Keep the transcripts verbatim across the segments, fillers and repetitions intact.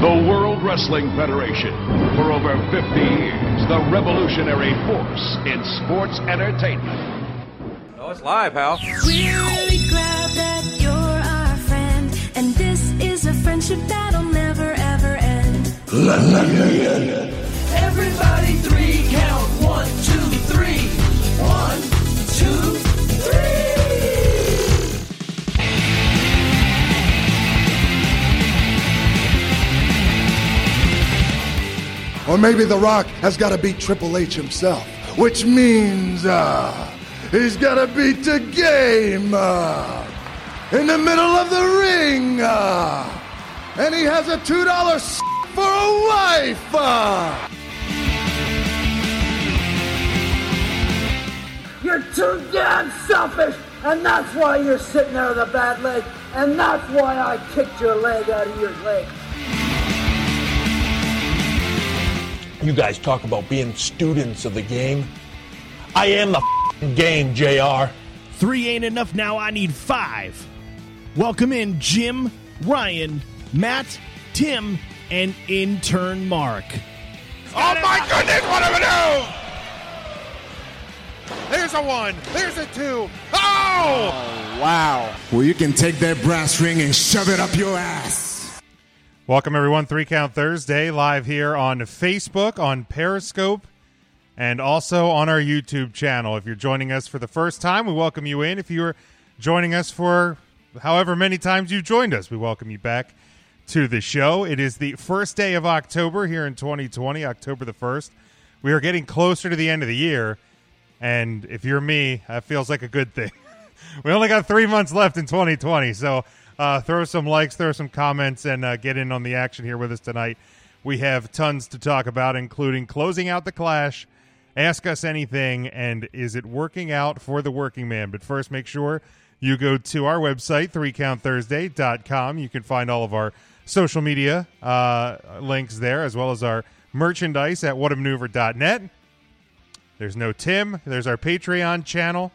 The World Wrestling Federation. For over fifty years, the revolutionary force in sports entertainment. Oh, it's live, pal. We're really glad that you're our friend, and this is a friendship that'll never, ever end. Everybody three count. One, two, three. One, two, three. Or maybe The Rock has got to beat Triple H himself, which means uh, he's got to beat the game uh, in the middle of the ring. Uh, and he has a two dollar s*** for a wife. Uh. You're too damn selfish, and that's why you're sitting there with a bad leg, and that's why I kicked your leg out of your leg. You guys talk about being students of the game. I am the f***ing game, J R. Three ain't enough now, I need five. Welcome in Jim, Ryan, Matt, Tim, and intern Mark. Oh my goodness, what do we do? There's a one, there's a two. Oh! Oh, wow. Well, you can take that brass ring and shove it up your ass. Welcome, everyone. Three Count Thursday, live here on Facebook, on Periscope, and also on our YouTube channel. If you're joining us for the first time, we welcome you in. If you're joining us for however many times you've joined us, we welcome you back to the show. It is the first day of October here in twenty twenty, October the first. We are getting closer to the end of the year, and if you're me, that feels like a good thing. We only got three months left in twenty twenty, so... Uh, throw some likes, throw some comments, and uh, get in on the action here with us tonight. We have tons to talk about, including closing out the Clash, Ask Us Anything, and is it working out for the working man? But first, make sure you go to our website, three count thursday dot com. You can find all of our social media uh, links there, as well as our merchandise at what a maneuver dot net. There's no Tim. There's our Patreon channel.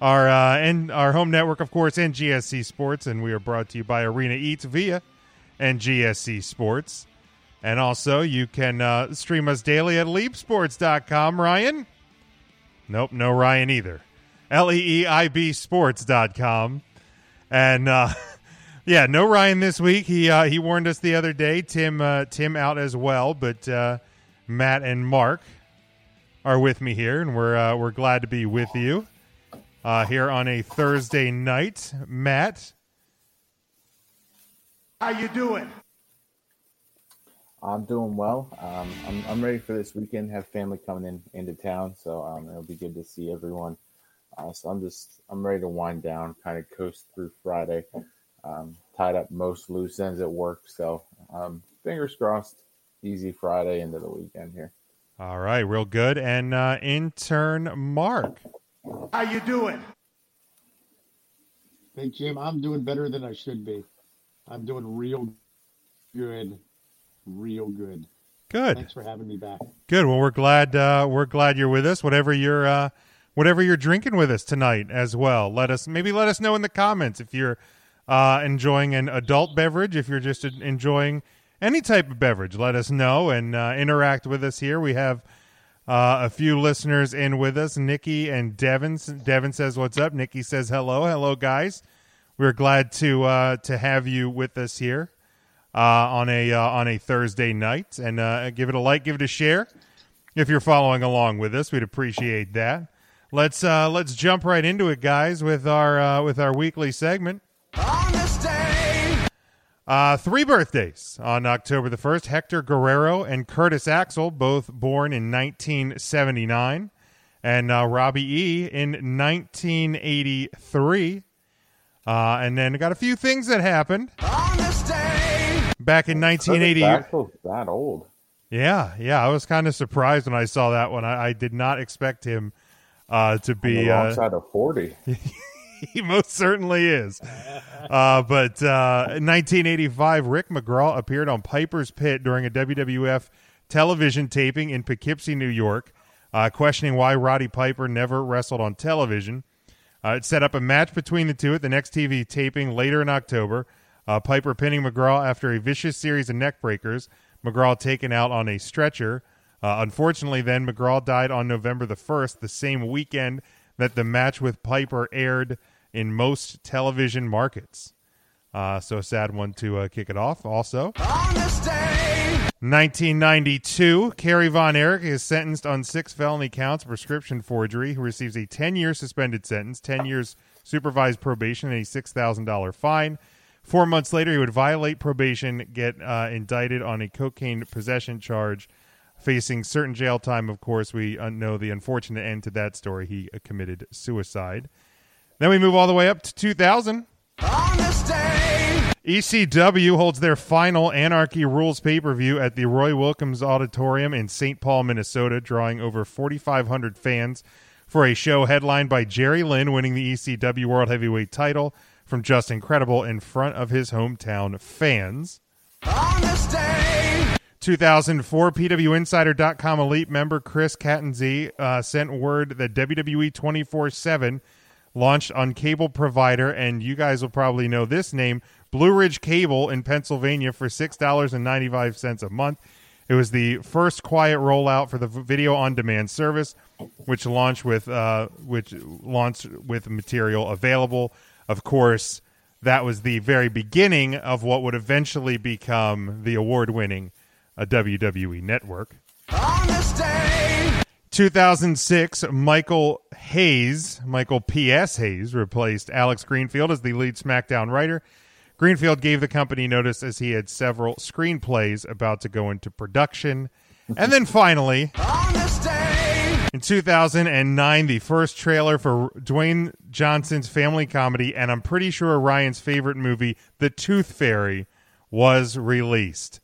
Our uh, and our home network, of course, N G S C Sports, and we are brought to you by Arena Eats via N G S C Sports. And also, you can uh, stream us daily at leap sports dot com, Ryan. Nope, no Ryan either. L E E I B sports dot com. And, uh, yeah, no Ryan this week. He uh, he warned us the other day. Tim, uh, Tim out as well, but uh, Matt and Mark are with me here, and we're uh, we're glad to be with you. Uh, here on a Thursday night, Matt. How you doing? I'm doing well. Um, I'm, I'm ready for this weekend. Have family coming in into town, so um, it'll be good to see everyone. Uh, so I'm just I'm ready to wind down, kind of coast through Friday. Um, tied up most loose ends at work, so um, fingers crossed. Easy Friday into the weekend here. All right, real good. And uh, intern Mark. How you doing? Hey, Jim, I'm doing better than I should be. I'm doing real good, real good. Good. Thanks for having me back. Good. Well, we're glad uh, we're glad you're with us. Whatever you're uh, whatever you're drinking with us tonight as well. Let us maybe let us know in the comments if you're uh, enjoying an adult beverage, if you're just enjoying any type of beverage. Let us know and uh, interact with us here. We have. Uh, a few listeners in with us, Nikki and Devin. Devin says, what's up? Nikki says, hello. Hello, guys. We're glad to uh, to have you with us here uh, on a uh, on a Thursday night. And uh, give it a like, give it a share. If you're following along with us, we'd appreciate that. Let's uh, let's jump right into it, guys, with our uh, with our weekly segment. On this day, uh, three birthdays on October the first. Hector Guerrero and Curtis Axel, both born in nineteen seventy-nine, and uh, Robbie E. in nineteen eighty-three. Uh, and then got a few things that happened on this day. Back in nineteen eighty. Axel's that old. Yeah, yeah. I was kind of surprised when I saw that one. I, I did not expect him uh, to be on the wrong side of forty. He most certainly is. Uh, but uh, in nineteen eighty-five, Rick McGraw appeared on Piper's Pit during a W W F television taping in Poughkeepsie, New York, uh, questioning why Roddy Piper never wrestled on television. Uh, it set up a match between the two at the next T V taping later in October. Uh, Piper pinning McGraw after a vicious series of neck breakers. McGraw taken out on a stretcher. Uh, unfortunately, then, McGraw died on November the first, the same weekend that the match with Piper aired in most television markets. Uh, so a sad one to uh, kick it off also. On this day! nineteen ninety-two, Kerry Von Erich is sentenced on six felony counts of prescription forgery, who receives a ten-year suspended sentence, ten years supervised probation, and a six thousand dollars fine. Four months later, he would violate probation, get uh, indicted on a cocaine possession charge, facing certain jail time. Of course, we know the unfortunate end to that story. He committed suicide. Then we move all the way up to two thousand. On this day, E C W holds their final Anarchy Rules pay-per-view at the Roy Wilkins Auditorium in Saint Paul, Minnesota, drawing over forty-five hundred fans for a show headlined by Jerry Lynn winning the E C W World Heavyweight title from Just Incredible in front of his hometown fans. On this day, two thousand four, P W Insider dot com elite member Chris Cattanzi uh, sent word that W W E twenty-four seven launched on cable provider, and you guys will probably know this name, Blue Ridge Cable in Pennsylvania for six dollars and ninety-five cents a month. It was the first quiet rollout for the video on demand service, which launched with uh, which launched with material available. Of course, that was the very beginning of what would eventually become the award-winning a W W E network. On this day, two thousand six, Michael Hayes, Michael P S Hayes, replaced Alex Greenfield as the lead SmackDown writer. Greenfield gave the company notice as he had several screenplays about to go into production. And then finally, on this day, in two thousand nine, the first trailer for Dwayne Johnson's family comedy, and I'm pretty sure Ryan's favorite movie, The Tooth Fairy, was released.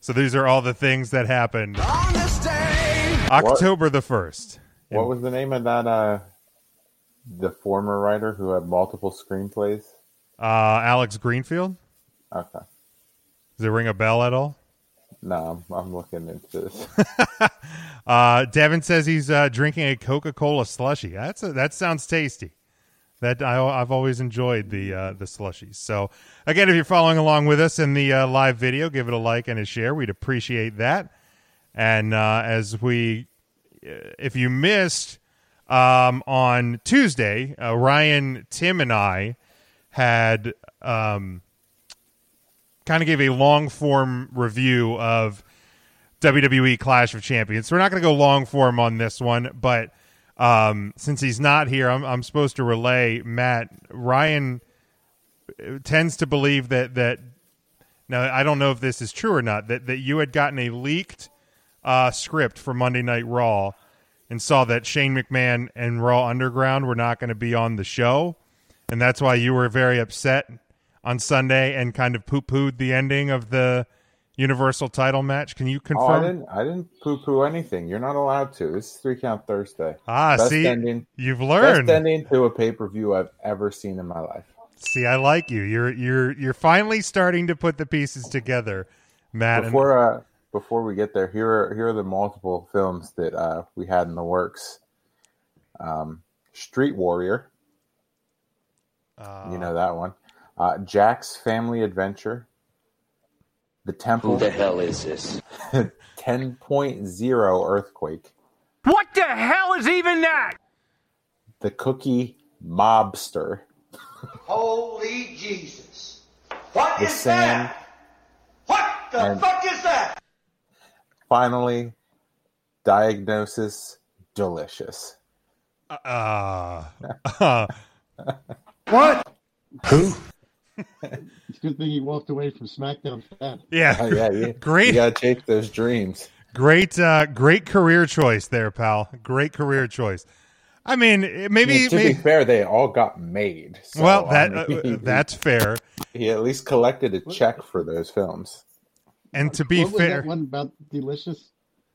So these are all the things that happened on this day, October the first. What was the name of that, uh, the former writer who had multiple screenplays? Uh, Alex Greenfield? Okay. Does it ring a bell at all? No, I'm, I'm looking into this. uh, Devin says he's uh, drinking a Coca-Cola slushie. That's a, that sounds tasty. That I, I've always enjoyed the uh, the slushies. So, again, if you're following along with us in the uh, live video, give it a like and a share. We'd appreciate that. And uh, as we, if you missed um, on Tuesday, uh, Ryan, Tim, and I had um, kind of gave a long form review of W W E Clash of Champions. So we're not going to go long form on this one, but. Um, since he's not here, I'm, I'm supposed to relay Matt. Ryan tends to believe that, that now I don't know if this is true or not, that, that you had gotten a leaked uh, script for Monday Night Raw and saw that Shane McMahon and Raw Underground were not going to be on the show. And that's why you were very upset on Sunday and kind of poo-pooed the ending of the Universal title match. Can you confirm? Oh, I didn't, I didn't poo-poo anything. You're not allowed to. It's three count Thursday. Ah, best see, ending, you've learned. Best ending to a pay-per-view I've ever seen in my life. See, I like you. You're you're you're finally starting to put the pieces together, Matt. Before and- uh, before we get there, here are here are the multiple films that uh, we had in the works. Um, Street Warrior, uh, you know that one. Uh, Jack's Family Adventure. The Temple. Who the hell is this? ten point oh earthquake. What the hell is even that? The Cookie Mobster. Holy Jesus. What the is sand. That? What the and fuck is that? Finally, Diagnosis Delicious. Uh. uh what? Who? It's good thing he walked away from SmackDown. Yeah, oh, yeah, yeah. Great. You gotta chase those dreams. Great, uh, great career choice there, pal. Great career choice. I mean, maybe I mean, to maybe, be fair, they all got made. So, well, that I mean, uh, that's fair. He at least collected a check for those films. And to be what was fair, that one about delicious.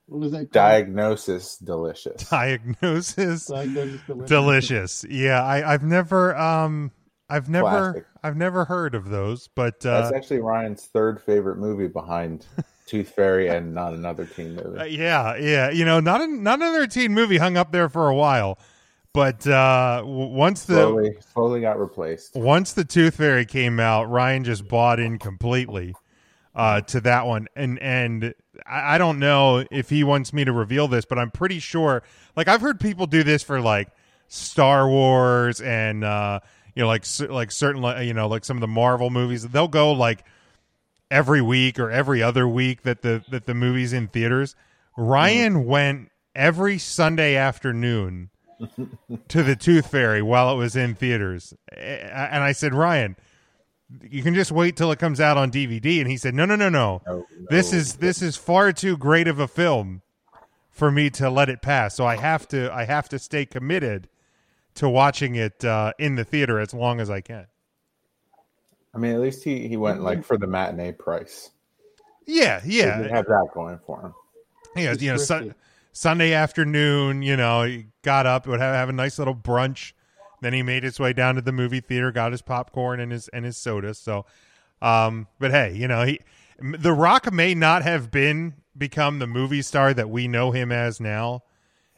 What was that called? Diagnosis delicious. Diagnosis, Diagnosis delicious. delicious. Yeah, I, I've never, um, I've never, Classic. I've never heard of those. But uh, that's actually Ryan's third favorite movie behind Tooth Fairy and Not Another Teen Movie. Uh, yeah, yeah. You know, not an, not another teen movie hung up there for a while. But uh, once the slowly, slowly got replaced. Once the Tooth Fairy came out, Ryan just bought in completely uh, to that one, and and I, I don't know if he wants me to reveal this, but I'm pretty sure. Like I've heard people do this for like Star Wars and uh, you know like like certain you know like some of the Marvel movies. They'll go like every week or every other week that the that the movie's in theaters. Ryan mm-hmm. went every Sunday afternoon to the Tooth Fairy while it was in theaters, and I said, Ryan, you can just wait till it comes out on D V D. And he said, no, no, no, no, no this no. is this is far too great of a film for me to let it pass. So I have to I have to stay committed to watching it uh, in the theater as long as I can. I mean, at least he he went like for the matinee price. Yeah, yeah, so he have that going for him. Yeah, it's you know. Su- Sunday afternoon, you know, he got up, would have, have a nice little brunch. Then he made his way down to the movie theater, got his popcorn and his and his soda. So, um, but hey, you know, he, The Rock may not have been become the movie star that we know him as now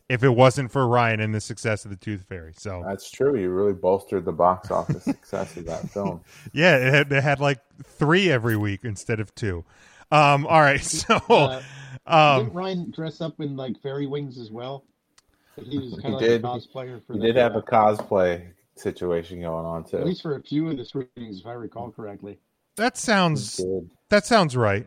if it wasn't for Ryan and the success of the Tooth Fairy. So that's true. You really bolstered the box office success of that film. Yeah, it had, it had like three every week instead of two. Um, all right, so. Uh, Um, didn't Ryan dress up in like fairy wings as well? He was kind of like did, a cosplayer for. He the, did have uh, a cosplay situation going on too. At least for a few of the screenings, if I recall correctly. That sounds. That sounds right.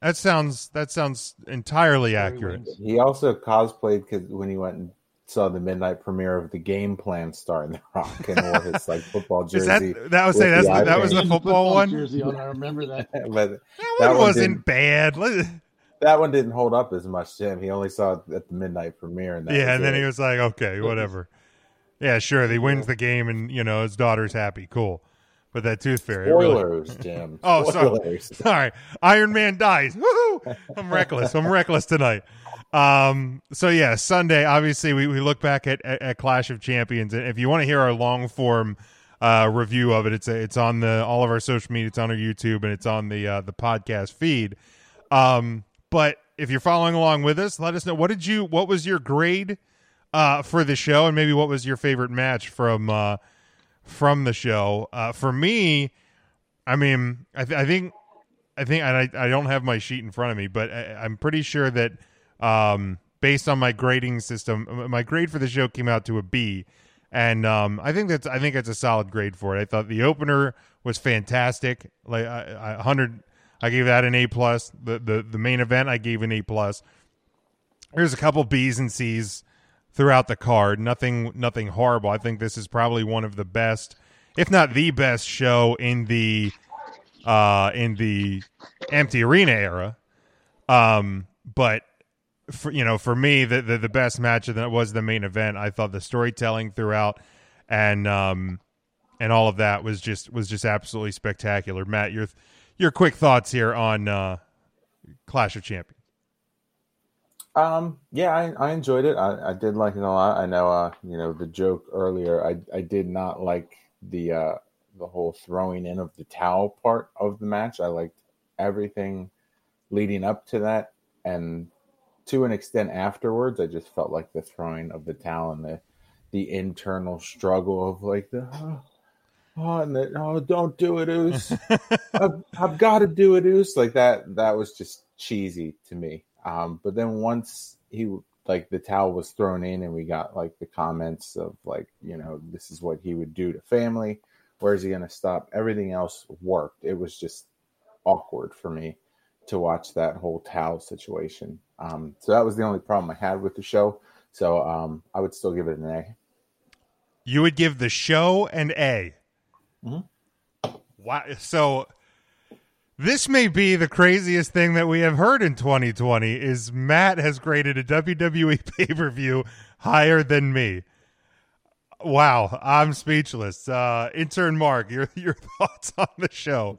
That sounds. That sounds entirely fairy accurate. Wings. He also cosplayed because when he went and saw the midnight premiere of The Game Plan starring The Rock and wore his like football jersey. Is that, that was say that's the, that was the football, football one. Jersey on, I remember that. But that, that one wasn't bad. That one didn't hold up as much to him. He only saw it at the midnight premiere. And that yeah, and then it. he was like, okay, whatever. Yeah, sure, he wins the game and, you know, his daughter's happy. Cool. But that Tooth Fairy... Spoilers, really... Jim. Oh, Spoilers. sorry. sorry. Iron Man dies. Woohoo! I'm reckless. I'm reckless tonight. Um. So, yeah, Sunday, obviously, we, we look back at, at, at Clash of Champions. And if you want to hear our long-form uh, review of it, it's a, it's on the all of our social media. It's on our YouTube, and it's on the uh, the podcast feed. Um. But if you're following along with us, let us know. What did you? What was your grade uh, for the show, and maybe what was your favorite match from uh, from the show? Uh, for me, I mean, I, th- I think, I think, and I, I don't have my sheet in front of me, but I, I'm pretty sure that um, based on my grading system, my grade for the show came out to a B, and um, I think that's I think that's a solid grade for it. I thought the opener was fantastic, like I, I, one hundred. I gave that an A plus. The, the the main event I gave an A plus. There's a couple B's and C's throughout the card. Nothing nothing horrible. I think this is probably one of the best, if not the best, show in the uh, in the empty arena era. Um, but for, you know, for me, the, the the best match of that was the main event. I thought the storytelling throughout and um and all of that was just was just absolutely spectacular. Matt, you're. Your quick thoughts here on uh, Clash of Champions. Um, yeah, I, I enjoyed it. I, I did like it a lot. I know, uh, you know, the joke earlier. I, I did not like the uh, the whole throwing in of the towel part of the match. I liked everything leading up to that, and to an extent afterwards. I just felt like the throwing of the towel and the the internal struggle of like the. Oh. Oh, and the, oh, don't do it, Oos. I've, I've got to do it, Oos. Like that, that was just cheesy to me. Um, but then once he, like, the towel was thrown in and we got, like, the comments of, like, you know, this is what he would do to family. Where is he going to stop? Everything else worked. It was just awkward for me to watch that whole towel situation. Um, so that was the only problem I had with the show. So um, I would still give it an A. You would give the show an A. Mm-hmm. Wow. So this may be the craziest thing that we have heard in twenty twenty is Matt has graded a W W E pay-per-view higher than me. Wow. I'm speechless. Uh, intern Mark, your, your thoughts on the show.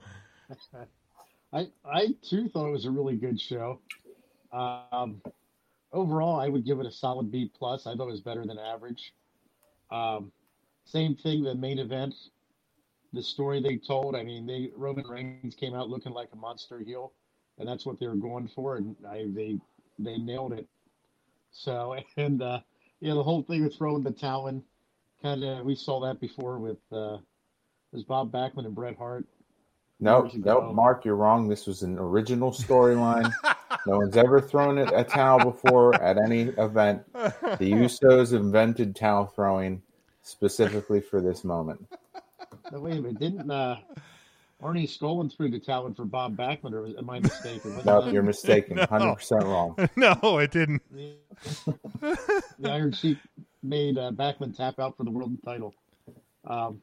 I, I too thought it was a really good show. Um, overall, I would give it a solid B plus. I thought it was better than average. Um, same thing, the main event, the story they told. I mean, they Roman Reigns came out looking like a monster heel, and that's what they were going for, and I, they they nailed it. So, and, uh, yeah, the whole thing of throwing the towel in, kind of, we saw that before with uh, was Bob Backlund and Bret Hart. No, nope, nope, Mark, you're wrong. This was an original storyline. No one's ever thrown a towel before at any event. The Usos invented towel throwing specifically for this moment. No, wait a minute. Didn't uh, Arnie Skolin threw the towel in for Bob Backlund, or was, am I mistaken? Wasn't no, that... you're mistaken. No. one hundred percent wrong. No, it didn't. The, the Iron Sheik made uh, Backlund tap out for the world title. Um,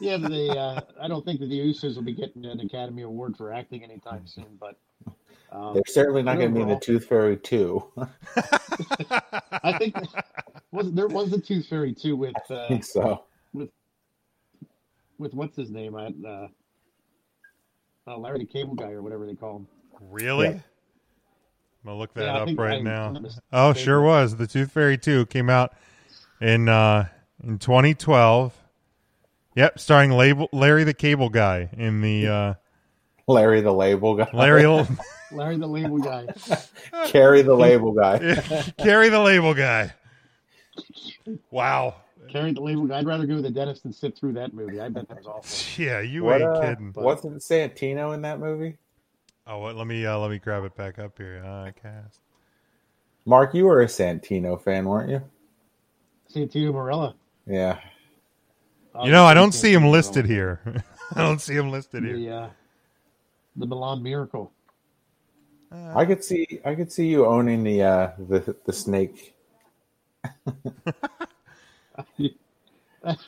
yeah, they, uh, I don't think that the Usos will be getting an Academy Award for acting anytime soon, but... Um, they're certainly not going to be in the Tooth Fairy two. I think was, there was a Tooth Fairy two with... Uh, I think so. With, with what's his name? I, uh, uh, Larry the Cable Guy or whatever they call him. Really? Yeah. I'm going to look that yeah, up right I, now. Oh, favorite. Sure was. The Tooth Fairy two came out in uh, in twenty twelve. Yep, starring Label, Larry the Cable Guy in the... Uh, Larry the Label Guy. Larry, Larry the Label Guy. Carry the Label Guy. Carry the Label Guy. Wow. Carry the Label Guy. I'd rather go to the dentist than sit through that movie. I bet that was awful. Yeah, you what, ain't uh, kidding. Wasn't Santino in that movie? Oh, what, let me uh, let me grab it back up here. Uh, cast. Mark, you were a Santino fan, weren't you? Santino Marella. Yeah. You know, I don't see him listed here. I don't see him listed here. Yeah. The Milan Miracle. Uh, I could see, I could see you owning the uh, the, the snake. That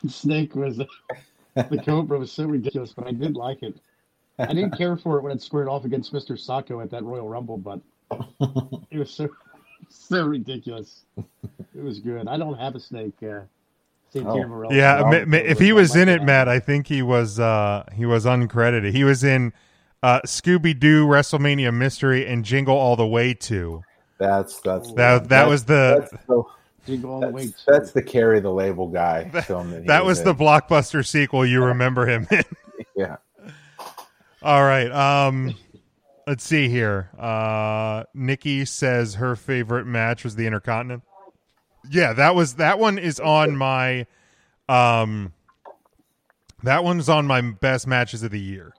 snake was the Cobra was so ridiculous, but I did like it. I didn't care for it when it squared off against Mister Sacco at that Royal Rumble, but it was so so ridiculous. It was good. I don't have a snake. Uh, oh. Yeah, ma- ma- if he was like in it, that. Matt, I think he was uh, he was uncredited. He was in. Uh, Scooby-Doo, WrestleMania Mystery, and Jingle All the Way to. That's that's that that, that was the, that's the Jingle All the Way to. That's the Carry the Label Guy that, film. That, that was, was the blockbuster sequel you remember him in. Yeah. All right. Um, let's see here. Uh, Nikki says her favorite match was the Intercontinental. Yeah, that was that one is on my. Um, that one's on my best matches of the year.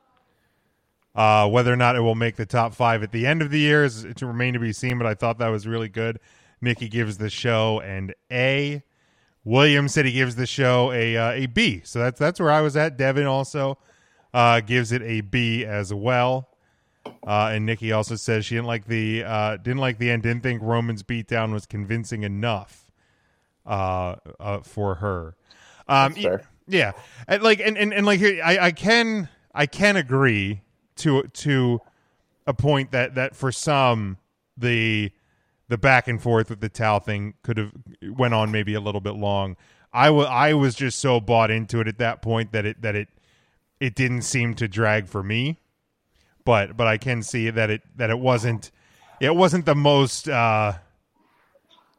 Uh, whether or not it will make the top five at the end of the year is to remain to be seen, but I thought that was really good. Nikki gives the show an A. William said he gives the show a uh, a B. So that's that's where I was at. Devin also uh, gives it a B as well. Uh, and Nikki also says she didn't like the uh, didn't like the end. Didn't think Roman's beatdown was convincing enough uh, uh, for her. Um, that's fair. Yeah, and like and and, and like I, I can I can agree. To to a point that, that for some the the back and forth with the towel thing could have went on maybe a little bit long. I, w- I was just so bought into it at that point that it that it it didn't seem to drag for me. But but I can see that it that it wasn't it wasn't the most uh,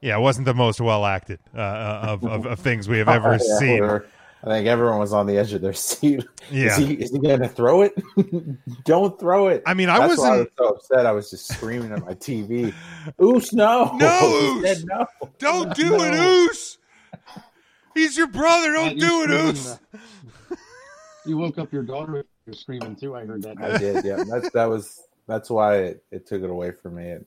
yeah it wasn't the most well acted uh, of, of of things we have ever oh, yeah, seen. Sure. I think everyone was on the edge of their seat. Yeah. Is he, is he going to throw it? Don't throw it. I mean, I That's wasn't why I was so upset. I was just screaming at my T V. Oos, no. No, Oos. No. Don't do no. it, Oos. He's your brother. Don't yeah, do it, Oos. Uh, you woke up your daughter. You're screaming, too. I heard that. I did, yeah. That's, that was, that's why it, it took it away from me. It,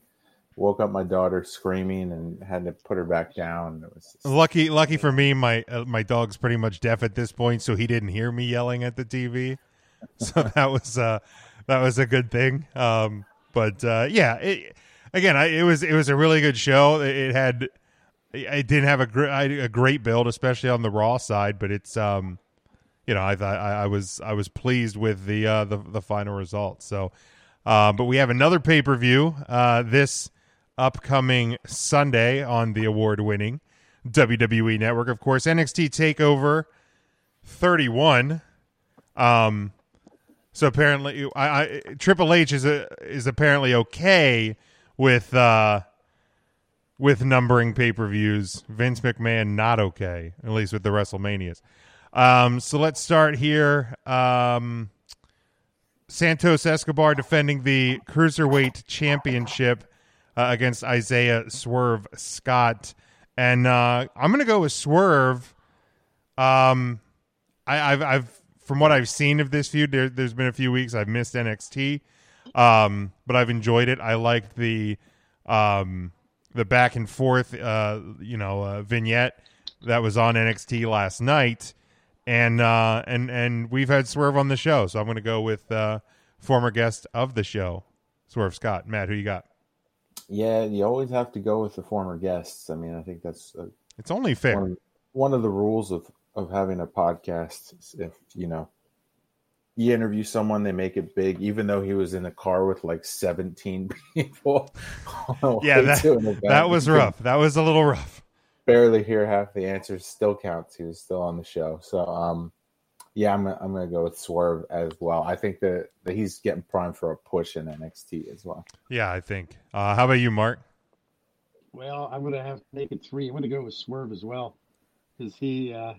woke up my daughter screaming and had to put her back down. It was lucky, lucky for me, my uh, my dog's pretty much deaf at this point, so he didn't hear me yelling at the T V. So that was uh, that was a good thing. Um, but uh, yeah, it, again, I, it was it was a really good show. It, it had, it didn't have a gr- a great build, especially on the Raw side. But it's um, you know, I thought I, I was I was pleased with the uh, the, the final result. So, uh, but we have another pay per view. Uh, this. Upcoming Sunday on the award-winning W W E Network, of course, N X T TakeOver thirty-one. Um, So apparently, I, I Triple H is a, is apparently okay with uh, with numbering pay-per-views. Vince McMahon not okay, at least with the WrestleManias. Um, so let's start here. Um, Santos Escobar defending the Cruiserweight Championship uh, against Isaiah Swerve Scott. And uh, I'm going to go with Swerve. Um, I, I've, I've, from what I've seen of this feud, there, there's been a few weeks I've missed N X T, um, but I've enjoyed it. I liked the um, the back and forth, uh, you know, uh, vignette that was on N X T last night, and uh, and and we've had Swerve on the show, so I'm going to go with uh, former guest of the show, Swerve Scott. Matt, who you got? Yeah, you always have to go with the former guests. I mean, I think that's a, it's only fair. One, one of the rules of. of having a podcast, if, you know, you interview someone, they make it big, even though he was in a car with like seventeen people. Yeah, that, that was rough. That was a little rough. Barely hear half the answers, still counts. He was still on the show. So, um, yeah, I'm, I'm going to go with Swerve as well. I think that, that he's getting primed for a push in N X T as well. Yeah, I think. Uh, how about you, Mark? Well, I'm going to have to make it three. I'm going to go with Swerve as well, because he, uh,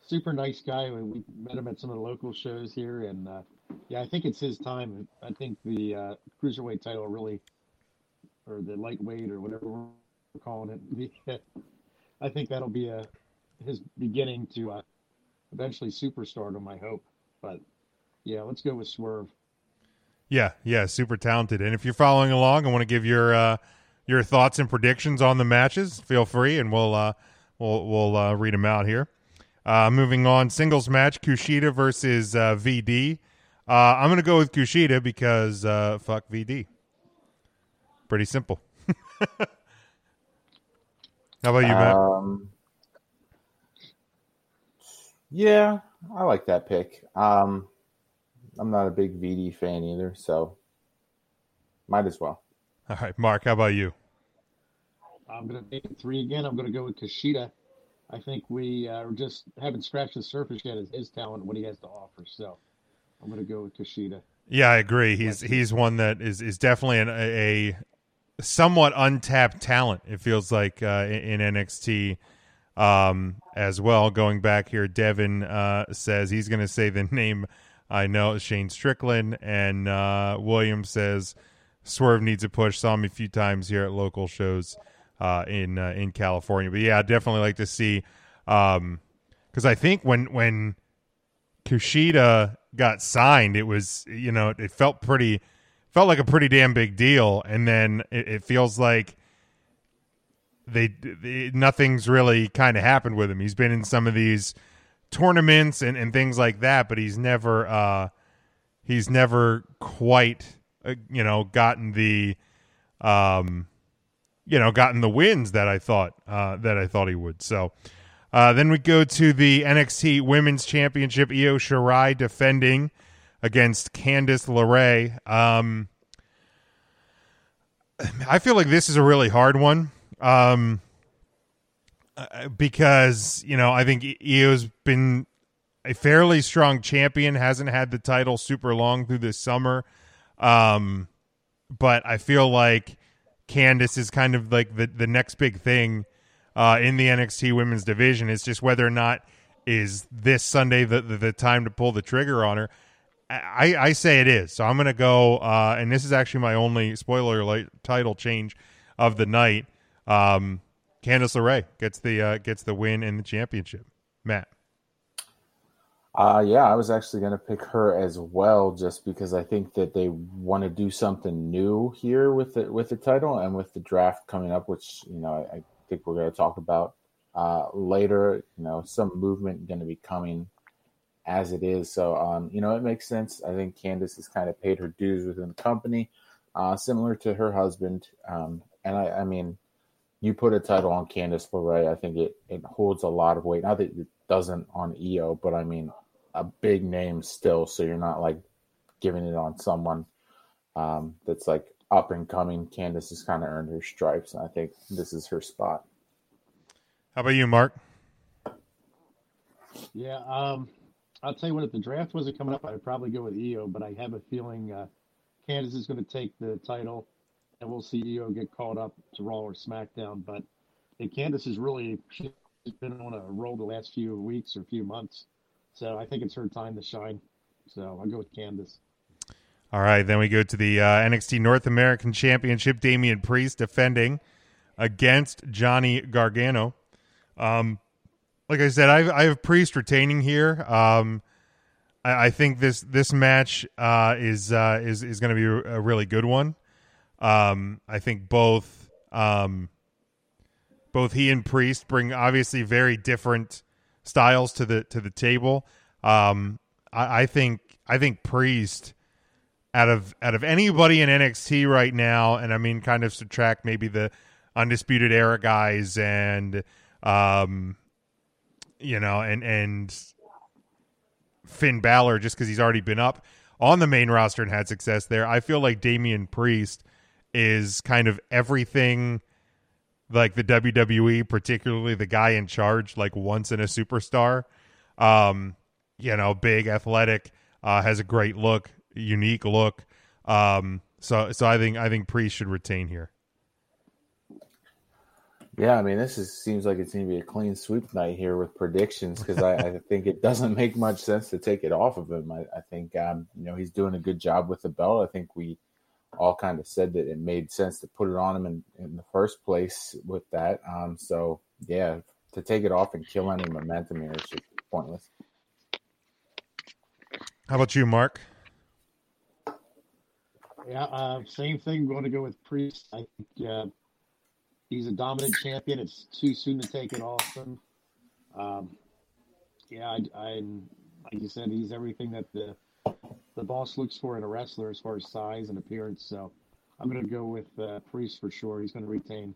super nice guy. We met him at some of the local shows here, and uh, yeah, I think it's his time. I think the uh, cruiserweight title really, or the lightweight or whatever we're calling it, I think that'll be a, his beginning to uh, eventually superstardom, I hope. But yeah, let's go with Swerve. Yeah, yeah, super talented. And if you're following along and want to give your uh, your thoughts and predictions on the matches, feel free, and we'll uh, we'll we'll uh, read them out here. Uh, moving on, singles match, Kushida versus uh, V D. Uh, I'm going to go with Kushida because uh, fuck V D. Pretty simple. How about you, Matt? Um, yeah, I like that pick. Um, I'm not a big V D fan either, so might as well. All right, Mark, how about you? I'm going to make it three again. I'm going to go with Kushida. I think we uh, just haven't scratched the surface yet as his talent, what he has to offer. So I'm going to go with Kushida. Yeah, I agree. He's he's one that is, is definitely an, a, a somewhat untapped talent, it feels like, uh, in N X T um, as well. Going back here, Devin uh, says he's going to say the name I know, Shane Strickland. And uh, William says, Swerve needs a push. Saw him a few times here at local shows. Uh, in uh, in California. But yeah, I'd definitely like to see, um, because I think when when Kushida got signed, it was, you know, it felt pretty felt like a pretty damn big deal, and then it, it feels like they, they nothing's really kind of happened with him. He's been in some of these tournaments and, and things like that, but he's never uh, he's never quite uh, you know gotten the um. you know, gotten the wins that I thought uh, that I thought he would. So uh, then we go to the N X T Women's Championship. Io Shirai defending against Candice LeRae. Um, I feel like this is a really hard one um, because, you know, I think Io's been a fairly strong champion, hasn't had the title super long through this summer. Um, but I feel like Candice is kind of like the, the next big thing uh, in the N X T women's division. It's just whether or not is this Sunday the, the, the time to pull the trigger on her. I, I say it is. So I'm going to go, uh, and this is actually my only spoiler alert, title change of the night. Um, Candice LeRae gets the uh, gets the win in the championship. Matt. Uh, yeah, I was actually going to pick her as well, just because I think that they want to do something new here with the, with the title and with the draft coming up, which, you know, I, I think we're going to talk about uh, later. You know, some movement going to be coming as it is. So, um, you know, it makes sense. I think Candice has kind of paid her dues within the company, uh, similar to her husband. Um, and, I, I mean, you put a title on Candice LeRae, I think it, it holds a lot of weight. Not that it doesn't on Io, but I mean, a big name still, so you're not like giving it on someone um, that's like up and coming. Candice has kind of earned her stripes, and I think this is her spot. How about you, Mark? Yeah, um, I'll tell you what, if the draft wasn't coming up, I'd probably go with Io, but I have a feeling uh, Candice is going to take the title, and we'll see Io get called up to Raw or SmackDown. But and Candice is really, she's been on a roll the last few weeks or few months, so I think it's her time to shine. So I'll go with Candice. All right, then we go to the uh, N X T North American Championship. Damian Priest defending against Johnny Gargano. Um, like I said, I I have Priest retaining here. Um, I, I think this this match uh, is uh, is is going to be a really good one. Um, I think both um, both he and Priest bring obviously very different styles to the to the table. Um, I, I think I think Priest out of out of anybody in N X T right now, and I mean, kind of subtract maybe the Undisputed Era guys and um, you know, and and Finn Balor, just because he's already been up on the main roster and had success there. I feel like Damian Priest is kind of everything like the W W E, particularly the guy in charge, like once in a superstar. Um, you know, big, athletic, uh, has a great look, unique look. Um, so so I think I think Priest should retain here. Yeah, I mean, this is, seems like it's going to be a clean sweep night here with predictions, because I, I think it doesn't make much sense to take it off of him. I, I think um, you know, he's doing a good job with the belt. I think we all kind of said that it made sense to put it on him in, in the first place with that. Um, so, yeah, to take it off and kill any momentum here is just pointless. How about you, Mark? Yeah, uh, same thing. I'm going to go with Priest. I think uh, he's a dominant champion. It's too soon to take it off him. Um, yeah, I, I, like you said, he's everything that the the boss looks for in a wrestler as far as size and appearance. So I'm going to go with uh, Priest for sure. He's going to retain.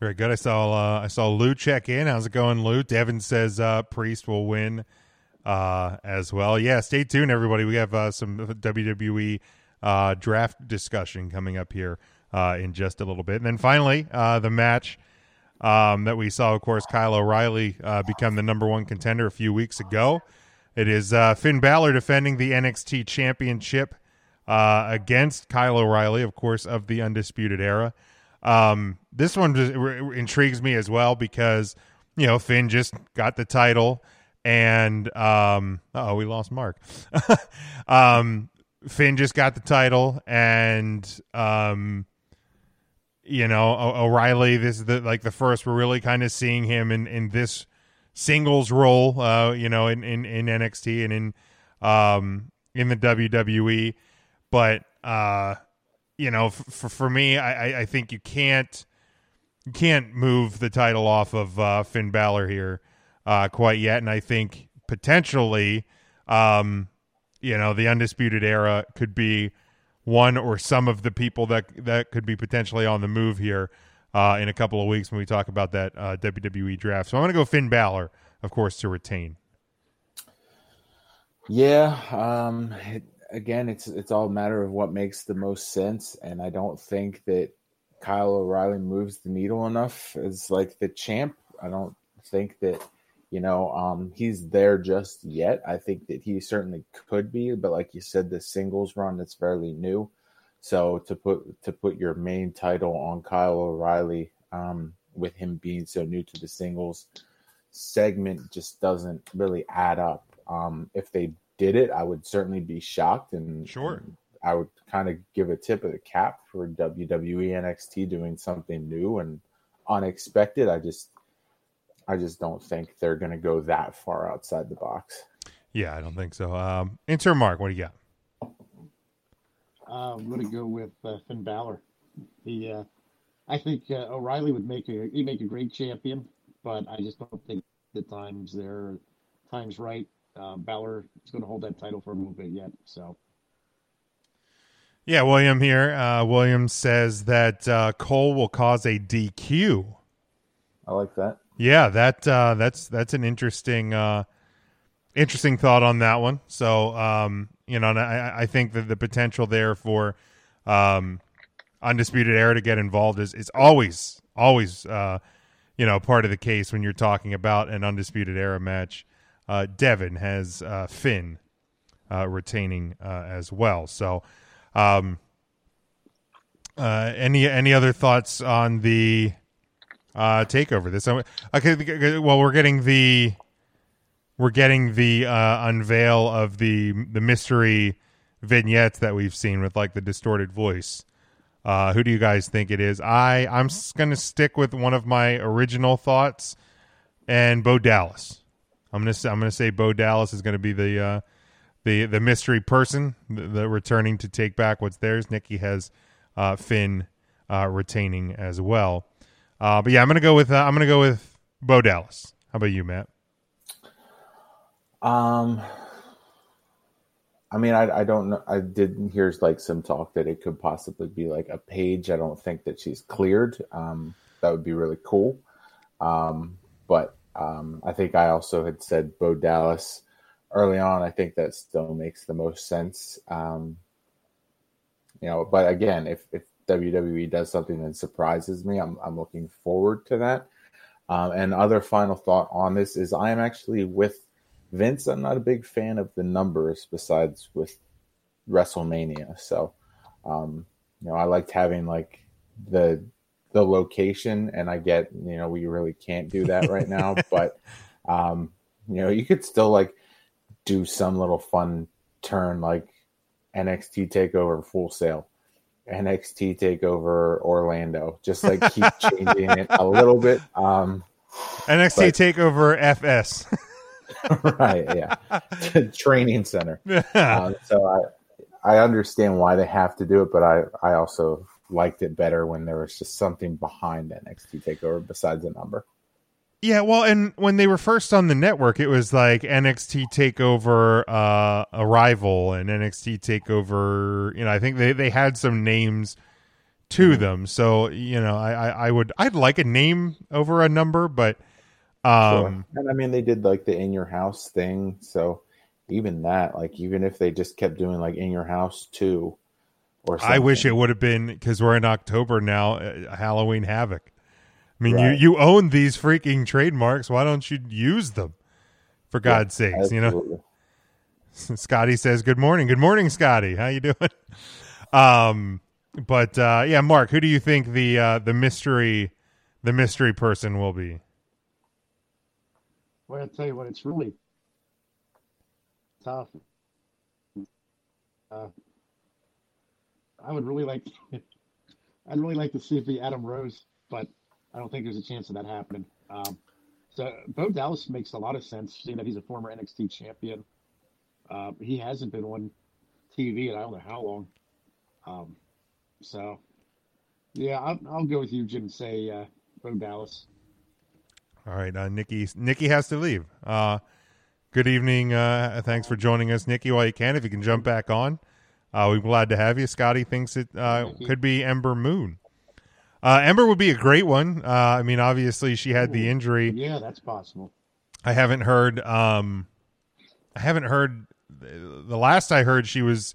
Very good. I saw uh, I saw Lou check in. How's it going, Lou? Devin says uh, Priest will win uh, as well. Yeah, stay tuned, everybody. We have uh, some W W E uh, draft discussion coming up here uh, in just a little bit. And then finally, uh, the match um, that we saw, of course, Kyle O'Reilly uh, become the number one contender a few weeks ago. It is uh, Finn Balor defending the N X T Championship uh, against Kyle O'Reilly, of course, of the Undisputed Era. Um, this one just r- intrigues me as well because, you know, Finn just got the title and, um, uh-oh, we lost Mark. um, Finn just got the title and, um, you know, o- O'Reilly, this is the, like the first we're really kind of seeing him in, in this singles role, uh, you know, in, in, in N X T and in um, in the W W E. But, uh, you know, for for me, I, I think you can't you can't move the title off of uh, Finn Balor here uh, quite yet. And I think potentially, um, you know, the Undisputed Era could be one or some of the people that, that could be potentially on the move here Uh, in a couple of weeks when we talk about that uh, W W E draft. So I'm going to go Finn Balor, of course, to retain. Yeah. Um, it, again, it's it's all a matter of what makes the most sense. And I don't think that Kyle O'Reilly moves the needle enough as like the champ. I don't think that, you know, um, he's there just yet. I think that he certainly could be. But like you said, the singles run, that's fairly new. So to put to put your main title on Kyle O'Reilly, um, with him being so new to the singles segment, just doesn't really add up. Um, if they did it, I would certainly be shocked, and sure, and I would kind of give a tip of the cap for W W E N X T doing something new and unexpected. I just I just don't think they're going to go that far outside the box. Yeah, I don't think so. Um, Intern Mark, what do you got? Uh, I'm gonna go with uh, Finn Balor. He, uh, I think uh, O'Reilly would make a he make a great champion, but I just don't think the time's there, time's right. Uh, Balor is gonna hold that title for a little bit yet. So, yeah, William here. Uh, William says that uh, Cole will cause a D Q. I like that. Yeah, that uh, that's that's an interesting uh, interesting thought on that one. So. Um, You know, and I, I think that the potential there for um, Undisputed Era to get involved is, is always, always, uh, you know, part of the case when you're talking about an Undisputed Era match. uh, Devin has uh, Finn uh, retaining uh, as well. So um, uh, any any other thoughts on the uh, takeover? This okay. Well, we're getting the we're getting the uh, unveil of the the mystery vignettes that we've seen with like the distorted voice. Uh, who do you guys think it is? I, I'm going to stick with one of my original thoughts, and Bo Dallas. I'm going to I'm going to say Bo Dallas is going to be the uh, the the mystery person, the, the returning to take back what's theirs. Nikki has uh, Finn uh, retaining as well. Uh, but yeah, I'm going to go with uh, I'm going to go with Bo Dallas. How about you, Matt? Um. I mean, I, I don't know. I didn't hear like some talk that it could possibly be like a Paige. I don't think that she's cleared. Um, that would be really cool. Um, but um, I think I also had said Bo Dallas early on. I think that still makes the most sense. Um, you know, but again, if, if W W E does something that surprises me, I'm I'm looking forward to that. Um, and other final thought on this is I am actually with Vince. I'm not a big fan of the numbers besides with WrestleMania. So, um, you know, I liked having like the, the location, and I get, you know, we really can't do that right now, but, um, you know, you could still like do some little fun turn, like N X T TakeOver Full Sail, N X T TakeOver Orlando, just like keep changing it a little bit. Um, N X T but, TakeOver F S. Right, yeah. Training center. Um, so I, I understand why they have to do it, but I, I also liked it better when there was just something behind N X T TakeOver besides a number. Yeah, well, and when they were first on the network, it was like N X T TakeOver uh, Arrival and N X T TakeOver. You know, I think they, they had some names to mm-hmm. them. So, you know, I, I, I would I'd like a name over a number, but. Um, sure. And I mean, they did like the in your house thing. So even that, like, even if they just kept doing like in your house two or something. I wish it would have been, because we're in October now, uh, Halloween Havoc. I mean, right. you, you own these freaking trademarks. Why don't you use them? For God's yeah, sakes, absolutely. You know, Scotty says, good morning. Good morning, Scotty. How you doing? Um, but, uh, yeah, Mark, who do you think the, uh, the mystery, the mystery person will be? Well, I'll tell you what, it's really tough. Uh, I would really like, I'd really like to see if the Adam Rose, but I don't think there's a chance of that happening. Um, so Bo Dallas makes a lot of sense, seeing that he's a former N X T champion. Uh, he hasn't been on T V in I don't know how long. Um, so, yeah, I'll, I'll go with you, Jim, and say uh, Bo Dallas. All right, uh, Nikki. Nikki has to leave. Uh, good evening. Uh, thanks for joining us, Nikki. While you can, if you can jump back on, uh, we're glad to have you. Scotty thinks it uh, could be Ember Moon. Uh, Ember would be a great one. Uh, I mean, obviously she had the injury. Yeah, that's possible. I haven't heard. Um, I haven't heard. The last I heard, she was.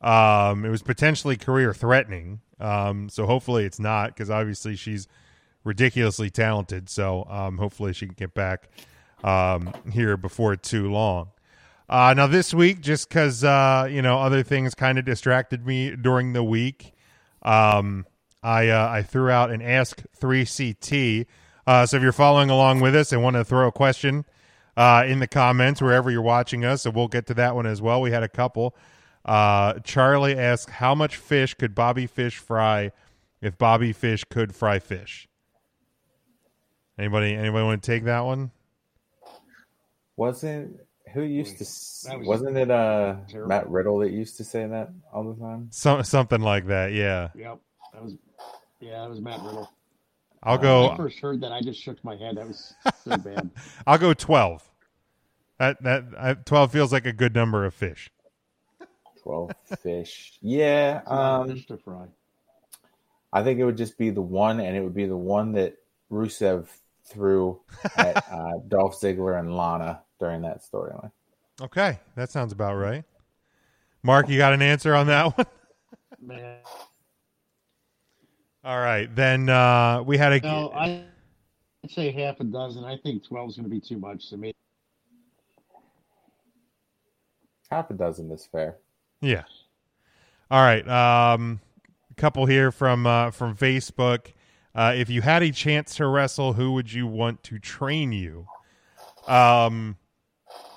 Um, it was potentially career threatening. Um, so hopefully it's not, because obviously she's ridiculously talented, so um, hopefully she can get back um, here before too long. Uh, now this week, just because uh, you know other things kind of distracted me during the week, um, I uh, I threw out an Ask three C T. Uh, so if you're following along with us and want to throw a question uh, in the comments wherever you're watching us, so we'll get to that one as well. We had a couple. Uh, Charlie asked, "How much fish could Bobby Fish fry if Bobby Fish could fry fish?" Anybody, anybody want to take that one? Wasn't who used to? Was wasn't it uh terrible. Matt Riddle that used to say that all the time? Some something like that, yeah. Yep, that was yeah, that was Matt Riddle. I'll uh, go. When I first heard that, I just shook my head. That was so bad. I'll go twelve. That that I, twelve feels like a good number of fish. Twelve fish, yeah. Um, fish to fry. I think it would just be the one, and it would be the one that Rusev threw at uh, Dolph Ziggler and Lana during that storyline. Okay, that sounds about right. Mark, you got an answer on that one? Man. All right, then uh, we had a. No, I'd say half a dozen. I think twelve is going to be too much to me. half a dozen is fair. Yeah. All right. Um, a couple here from uh, from Facebook. Uh, if you had a chance to wrestle, who would you want to train you? Um,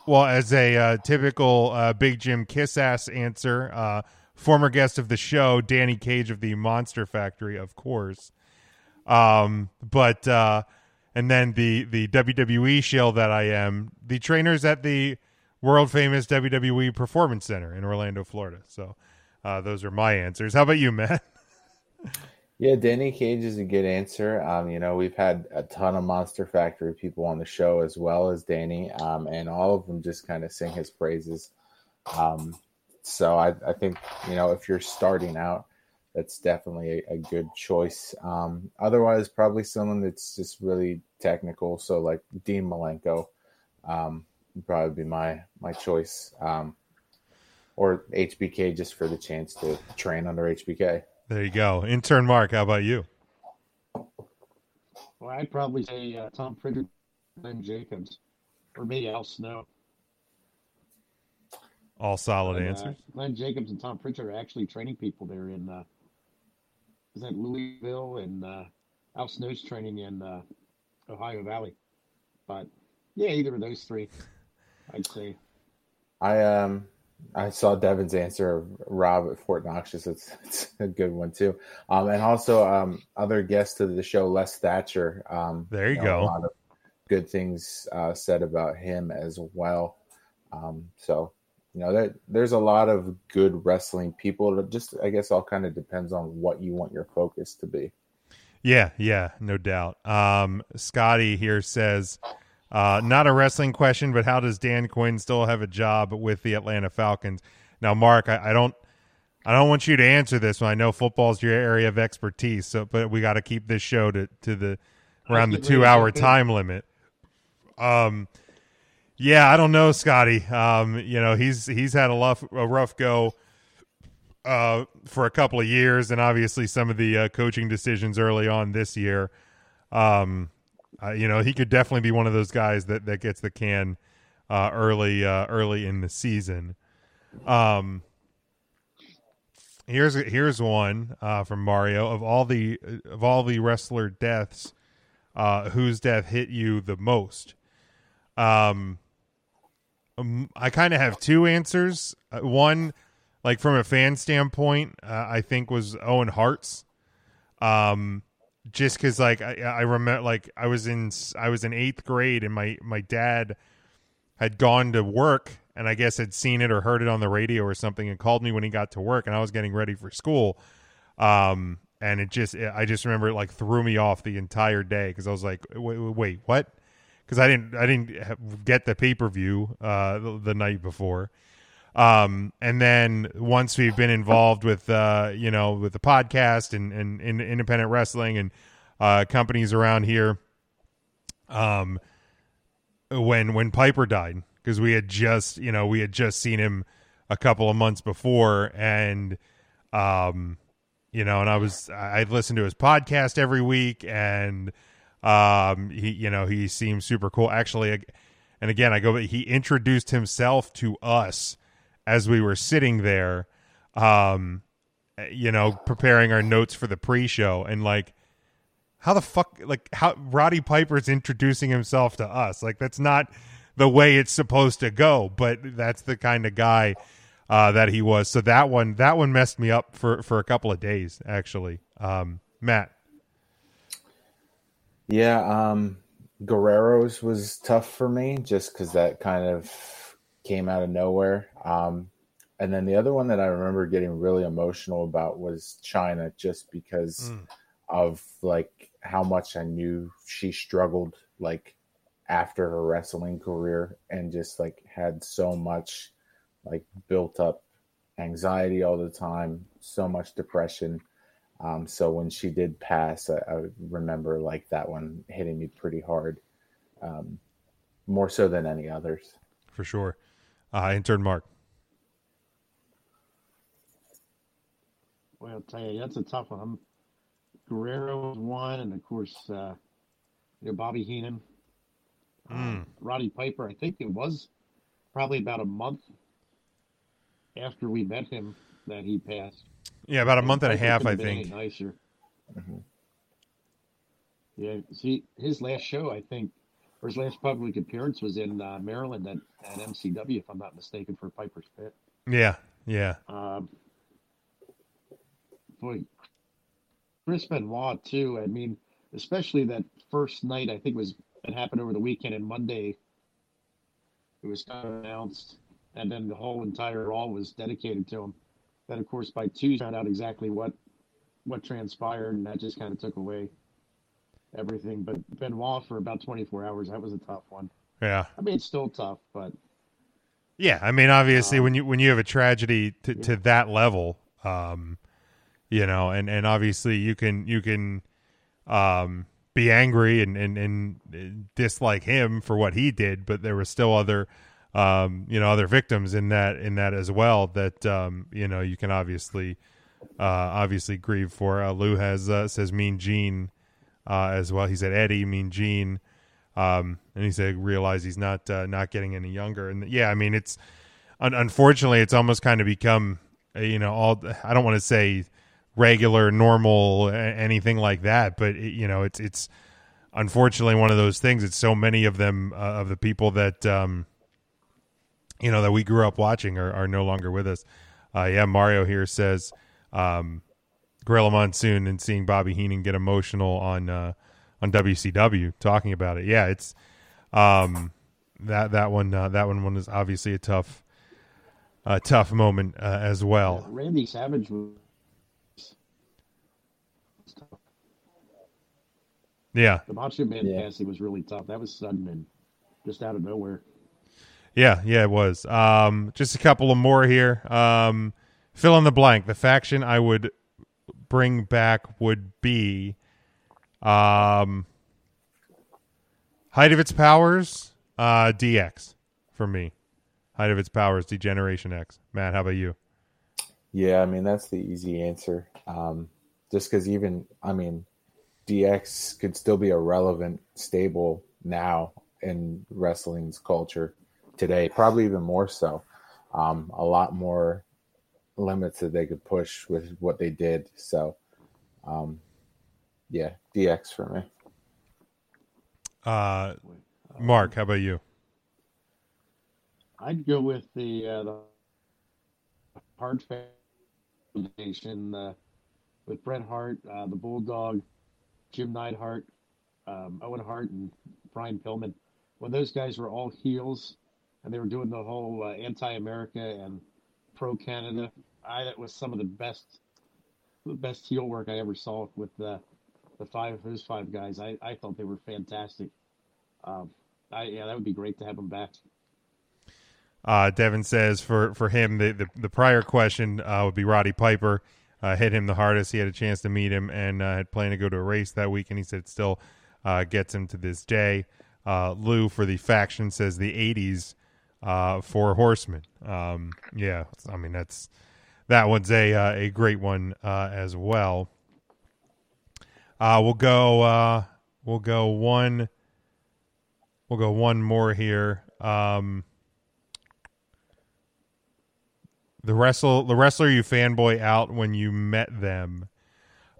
well, as a uh, typical uh, Big Jim Kiss-Ass answer, uh, former guest of the show, Danny Cage of the Monster Factory, of course. Um, but uh, and then the the W W E shill that I am, the trainers at the world famous W W E Performance Center in Orlando, Florida. So uh, those are my answers. How about you, Matt? Yeah, Danny Cage is a good answer. Um, you know, we've had a ton of Monster Factory people on the show as well as Danny, um, and all of them just kind of sing his praises. Um, so I, I think, you know, if you're starting out, that's definitely a, a good choice. Um, otherwise, probably someone that's just really technical. So like Dean Malenko um, would probably be my my choice. Um, or H B K, just for the chance to train under H B K. There you go. Intern Mark, how about you? Well, I'd probably say uh, Tom Frederick and Jacobs. For me, Al Snow. All solid and, answers. Uh, Glenn Jacobs and Tom Pritchard are actually training people there in uh, is that Louisville, and uh, Al Snow's training in uh, Ohio Valley. But yeah, either of those three, I'd say. I um I saw Devin's answer of Rob at Fort Noxious. It's, it's a good one too. Um, and also um other guests to the show, Les Thatcher. Um, there you, you know, go. A lot of good things uh, said about him as well. Um, so. You know, there, there's a lot of good wrestling people. It just, I guess, all kind of depends on what you want your focus to be. Yeah, yeah, no doubt. Um, Scotty here says, uh, not a wrestling question, but how does Dan Quinn still have a job with the Atlanta Falcons? Now, Mark, I, I don't, I don't want you to answer this one. I know football's your area of expertise, so but we got to keep this show to to the around the two hour time limit. Um. Yeah, I don't know, Scotty. Um, you know, he's he's had a rough, a rough go uh, for a couple of years, and obviously some of the uh, coaching decisions early on this year. Um, uh, you know, he could definitely be one of those guys that, that gets the can uh, early uh, early in the season. Um, here's here's one uh, from Mario. Of all the of all the wrestler deaths, uh, whose death hit you the most? Um, um, I kind of have two answers. Uh, one, like from a fan standpoint, uh, I think was Owen Hart's. Um, just because, like, I, I remember, like, I was in I was in eighth grade, and my my dad had gone to work, and I guess had seen it or heard it on the radio or something, and called me when he got to work, and I was getting ready for school. Um, and it just, it, I just remember it like threw me off the entire day because I was like, wait, wait, wait what? Because I didn't, I didn't get the pay per view uh, the, the night before, um, and then once we've been involved with uh, you know with the podcast and and, and independent wrestling and uh, companies around here, um, when when Piper died, because we had just you know we had just seen him a couple of months before, and um, you know, and I was I'd listened to his podcast every week and. Um, he, you know, he seems super cool actually. And again, I go, he introduced himself to us as we were sitting there, um, you know, preparing our notes for the pre-show, and like, how the fuck, like how Roddy Piper's introducing himself to us. Like, that's not the way it's supposed to go, but that's the kind of guy, uh, that he was. So that one, that one messed me up for, for a couple of days actually. Um, Matt. Yeah, um, Guerrero's was tough for me just because that kind of came out of nowhere. Um, and then the other one that I remember getting really emotional about was China, just because mm. of like how much I knew she struggled like after her wrestling career, and just like had so much like built up anxiety all the time, so much depression. Um, so when she did pass, I, I remember like that one hitting me pretty hard, um, more so than any others. For sure. Uh, intern Mark. Well, I'll tell you, that's a tough one. I'm, Guerrero was one. And of course, uh, you know, Bobby Heenan, mm. Roddy Piper, I think it was probably about a month after we met him that he passed. Yeah, about a month and a half, I think. Nicer. Mm-hmm. Yeah, see, his last show, I think, or his last public appearance was in uh, Maryland at, at M C W, if I'm not mistaken, for Piper's Pit. Yeah, yeah. Um, boy, Chris Benoit, too. I mean, especially that first night, I think it was it happened over the weekend, and Monday it was kind of announced, and then the whole entire Raw was dedicated to him. Then, of course, by Tuesday, found out exactly what what transpired, and that just kind of took away everything. But Benoit for about twenty-four hours, that was a tough one. Yeah. I mean, it's still tough, but... Yeah, I mean, obviously, um, when you when you have a tragedy to, yeah. to that level, um, you know, and, and obviously you can you can um, be angry and, and, and dislike him for what he did, but there were still other... Um, you know, other victims in that in that as well that, um, you know, you can obviously uh, obviously grieve for. Uh, Lou has uh, says Mean Gene uh, as well. He said Eddie, Mean Gene. Um, and he said realize he's not uh, not getting any younger. And yeah, I mean, it's un- unfortunately, it's almost kind of become, you know, all I don't want to say regular, normal, a- anything like that. But, it, you know, it's it's unfortunately one of those things. It's so many of them uh, of the people that um you know, that we grew up watching are, are no longer with us. Uh, yeah, Mario here says um, Gorilla Monsoon and seeing Bobby Heenan get emotional on uh, on W C W talking about it. Yeah, it's um, that that one uh, that one one is obviously a tough uh, tough moment uh, as well. Randy Savage was tough. Yeah, the Macho Man yeah. passing was really tough. That was sudden and just out of nowhere. Yeah, yeah, it was. Um, just a couple of more here. Um, fill in the blank. The faction I would bring back would be um, height of its powers, uh, D X for me. Height of its powers, Degeneration X. Matt, how about you? Yeah, I mean, that's the easy answer. Um, just because even, I mean, D X could still be a relevant stable now in wrestling's culture today, probably even more so. Um, a lot more limits that they could push with what they did. So, um, yeah, D X for me. Uh, Mark, how about you? I'd go with the, uh, the Hart Foundation uh, with Bret Hart, uh, the Bulldog, Jim Neidhart, um, Owen Hart, and Brian Pillman. When those guys were all heels, and they were doing the whole uh, anti-America and pro-Canada. I that was some of the best, the best heel work I ever saw with the, the five those five guys. I, I thought they were fantastic. Um, I yeah, that would be great to have them back. Uh, Devin says for for him the the, the prior question uh, would be Roddy Piper. Uh, hit him the hardest. He had a chance to meet him and uh, had planned to go to a race that week, and he said it still uh, gets him to this day. Uh, Lou for the faction says the eighties. Uh, for Horsemen. Um, yeah, I mean, that's that one's a uh, a great one uh, as well. Uh, we'll go uh, we'll go one we'll go one more here. Um, the wrestle the wrestler you fanboy out when you met them.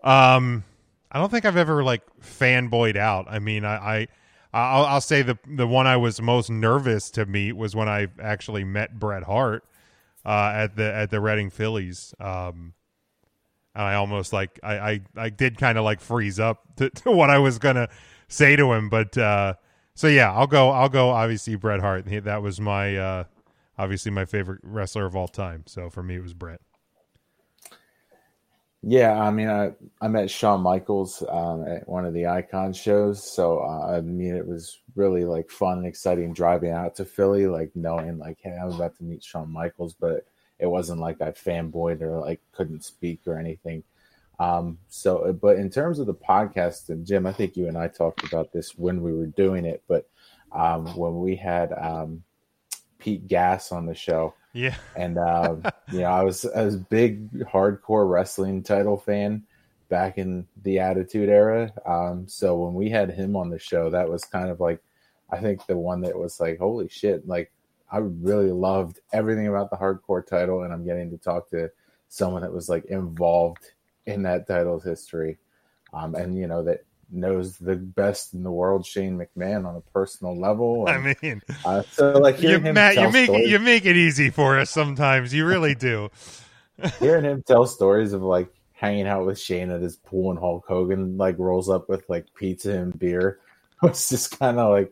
Um, I don't think I've ever like fanboyed out. I mean, I. I I'll, I'll say the the one I was most nervous to meet was when I actually met Bret Hart uh, at the at the Reading Phillies. Um, I almost like I I, I did kind of like freeze up to, to what I was gonna say to him, but uh, so yeah, I'll go I'll go obviously Bret Hart. That was my uh, obviously my favorite wrestler of all time. So for me, it was Bret. Yeah, I mean, I, I met Shawn Michaels um, at one of the Icon shows, so uh, I mean, it was really like fun and exciting driving out to Philly, like knowing like, hey, I'm about to meet Shawn Michaels, but it wasn't like I fanboyed or like couldn't speak or anything. Um, so, but in terms of the podcast, and Jim, I think you and I talked about this when we were doing it, but um, when we had um, Pete Gass on the show. Yeah, and uh, you know, I was I was a big hardcore wrestling title fan back in the Attitude Era. Um, so when we had him on the show, that was kind of like, I think the one that was like, holy shit, like I really loved everything about the hardcore title, and I'm getting to talk to someone that was like involved in that title's history, um, and you know that knows the best in the world, Shane McMahon, on a personal level. And, I mean, uh, so like hearing you, him Matt, tell you make stories, you make it easy for us sometimes. You really do. Hearing him tell stories of like hanging out with Shane at his pool, and Hulk Hogan like rolls up with like pizza and beer was just kind of like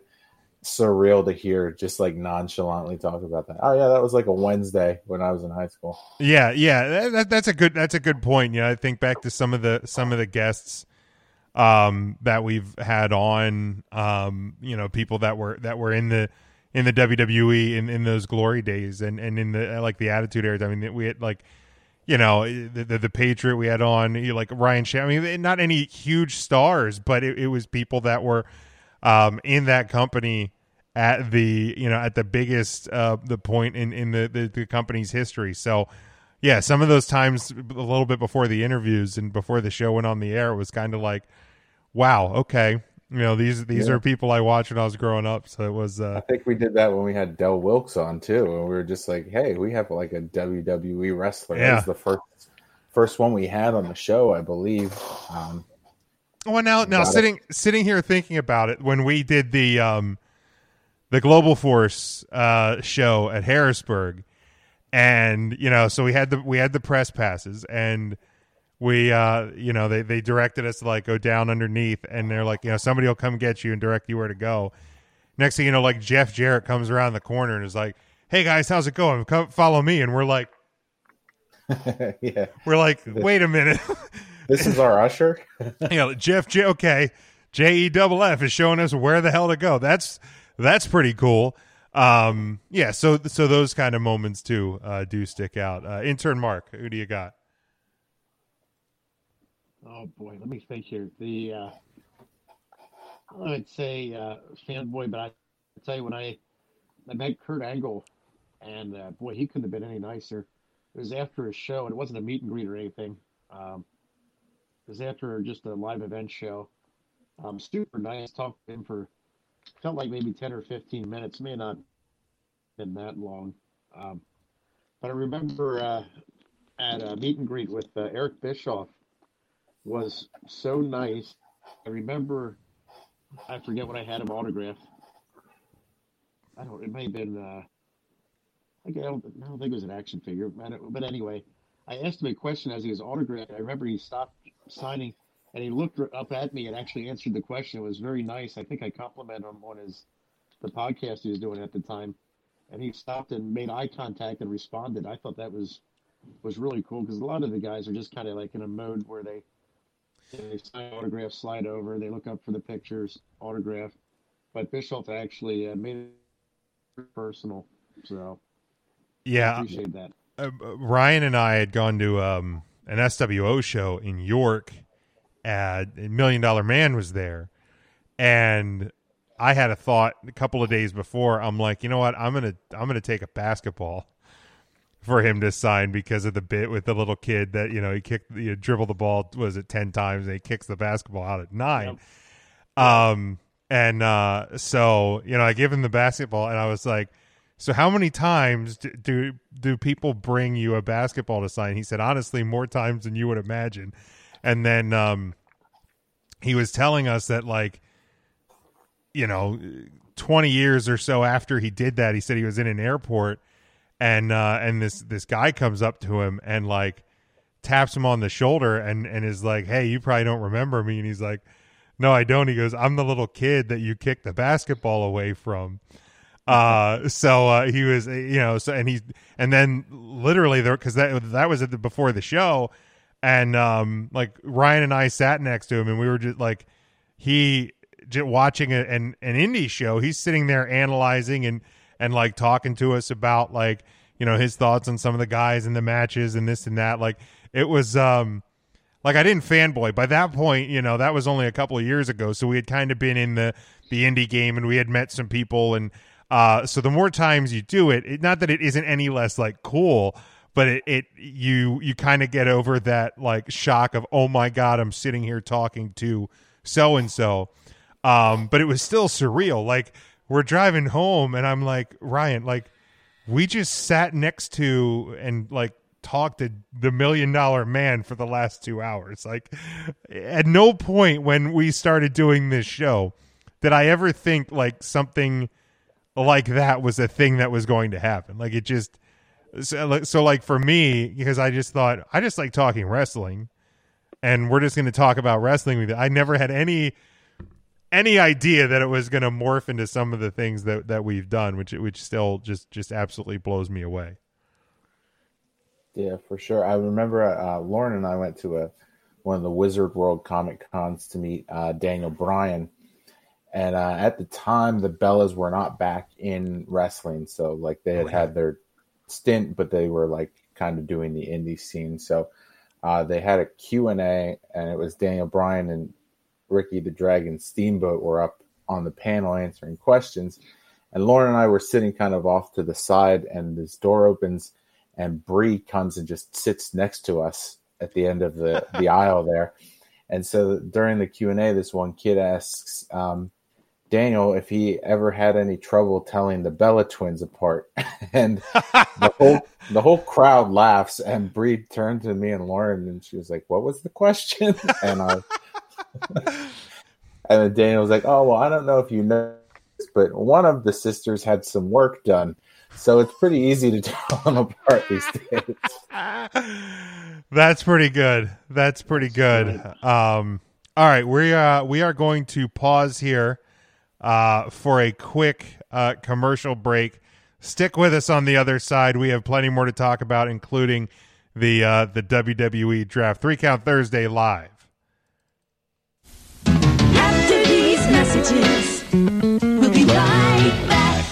surreal to hear, just like nonchalantly talk about that. Oh yeah, that was like a Wednesday when I was in high school. Yeah, yeah, that, that's a good that's a good point. Yeah, I think back to some of the some of the guests um, that we've had on, um, you know, people that were that were in the in the W W E in, in those glory days, and, and in the like the Attitude Era. I mean, we had like, you know, the the, the Patriot we had on, you know, like Ryan Shea. I mean, not any huge stars, but it, it was people that were um, in that company at the, you know, at the biggest, uh, the point in, in the, the, the company's history. So yeah, some of those times a little bit before the interviews and before the show went on the air, it was kind of like, wow, okay. You know, these, these yeah. are people I watched when I was growing up. So it was, uh, I think we did that when we had Del Wilkes on too. And we were just like, hey, we have like a W W E wrestler. Yeah. That was the first, first one we had on the show, I believe. Um, Well, now, now sitting it. sitting here thinking about it, when we did the um, the Global Force uh, show at Harrisburg, and you know, so we had the we had the press passes, and we uh, you know they, they directed us to like go down underneath, and they're like, you know, somebody will come get you and direct you where to go. Next thing you know, like Jeff Jarrett comes around the corner and is like, "Hey guys, how's it going? Come follow me." And we're like, "Yeah, we're like, wait a minute." This is our usher. Yeah, you know, Jeff J. Okay, J E F F is showing us where the hell to go. That's that's pretty cool. Um, yeah, so so those kind of moments too uh, do stick out. Uh, Intern Mark, who do you got? Oh boy, let me think here. The uh, I would say uh, fanboy, but I tell you when I I met Kurt Angle, and uh, boy, he couldn't have been any nicer. It was after a show, and it wasn't a meet and greet or anything. Um, It was after just a live event show. Um, super nice. Talked to him for, felt like maybe ten or fifteen minutes. May not have been that long. Um, but I remember uh, at a meet and greet with uh, Eric Bischoff was so nice. I remember, I forget what I had him autograph. I don't, it may have been, uh, I, don't, I don't think it was an action figure. But anyway, I asked him a question as he was autographing. I remember he stopped signing, and he looked up at me and actually answered the question. It was very nice. I think I complimented him on his the podcast he was doing at the time, and he stopped and made eye contact and responded. I thought that was was really cool, because a lot of the guys are just kind of like in a mode where they they sign autographs, slide over, they look up for the pictures, autograph. But Bischoff actually uh, made it personal, so yeah, I appreciate that. Uh, Ryan and I had gone to um, an S W O show in York. Uh, Million Dollar Man was there, and I had a thought a couple of days before. I'm like, you know what? I'm gonna I'm gonna take a basketball for him to sign, because of the bit with the little kid that, you know, he kicked, you dribbled the ball, was it ten times, and he kicks the basketball out at nine. Yep. Um, and uh, so you know, I give him the basketball, and I was like, so how many times do, do do people bring you a basketball to sign? He said, honestly, more times than you would imagine. And then um, he was telling us that, like, you know, twenty years or so after he did that, he said he was in an airport, and uh, and this this guy comes up to him and like taps him on the shoulder and and is like, hey, you probably don't remember me. And he's like, no, I don't. He goes, I'm the little kid that you kicked the basketball away from. Uh, so, uh, he was, you know, so, and he, and then literally there, cause that, that was at the, before the show. And, um, like Ryan and I sat next to him, and we were just like, he just watching a, an, an indie show. He's sitting there analyzing and, and like talking to us about like, you know, his thoughts on some of the guys and the matches and this and that. Like it was, um, like I didn't fanboy by that point, you know, that was only a couple of years ago. So we had kind of been in the, the indie game, and we had met some people, and, Uh, so the more times you do it, it, not that it isn't any less like cool, but it, it you you kind of get over that like shock of, oh my God, I'm sitting here talking to so and so. Um, but it was still surreal. Like we're driving home, and I'm like, Ryan, like We just sat next to and like talked to the Million Dollar Man for the last two hours. Like, at no point when we started doing this show did I ever think like something like that was a thing that was going to happen. Like, it just so, so like for me, because I just thought I just like talking wrestling, and we're just going to talk about wrestling with you. I never had any. any idea that it was going to morph into some of the things that, that we've done, which which still just, just absolutely blows me away. Yeah, for sure. I remember uh, Lauren and I went to a one of the Wizard World Comic Cons to meet uh, Daniel Bryan. And uh, at the time, the Bellas were not back in wrestling. So, like, they had oh, yeah. had their stint, but they were, like, kind of doing the indie scene. So uh, they had a Q and A, and it was Daniel Bryan and Ricky the Dragon Steamboat were up on the panel answering questions, and Lauren and I were sitting kind of off to the side, and this door opens and Bree comes and just sits next to us at the end of the, the aisle there. And so during the Q and A, this one kid asks um, Daniel if he ever had any trouble telling the Bella twins apart. And the whole the whole crowd laughs, and Bree turned to me and Lauren and she was like, "What was the question?" And I and then Daniel was like, "Oh, well, I don't know if you know this, but one of the sisters had some work done, so it's pretty easy to tell them apart these days." That's pretty good. That's pretty good. Um, all right, we uh, we are going to pause here uh, for a quick uh, commercial break. Stick with us on the other side. We have plenty more to talk about, including the uh, the W W E Draft Three Count Thursday live. Messages. We'll be right back.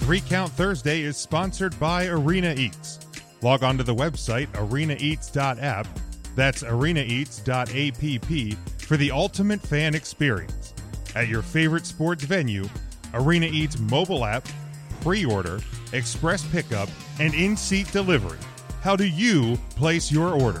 Three Count Thursday is sponsored by Arena Eats. Log on to the website arena eats dot app. That's arena eats dot app for the ultimate fan experience. At your favorite sports venue, Arena Eats mobile app, pre-order, express pickup, and in-seat delivery. How do you place your order?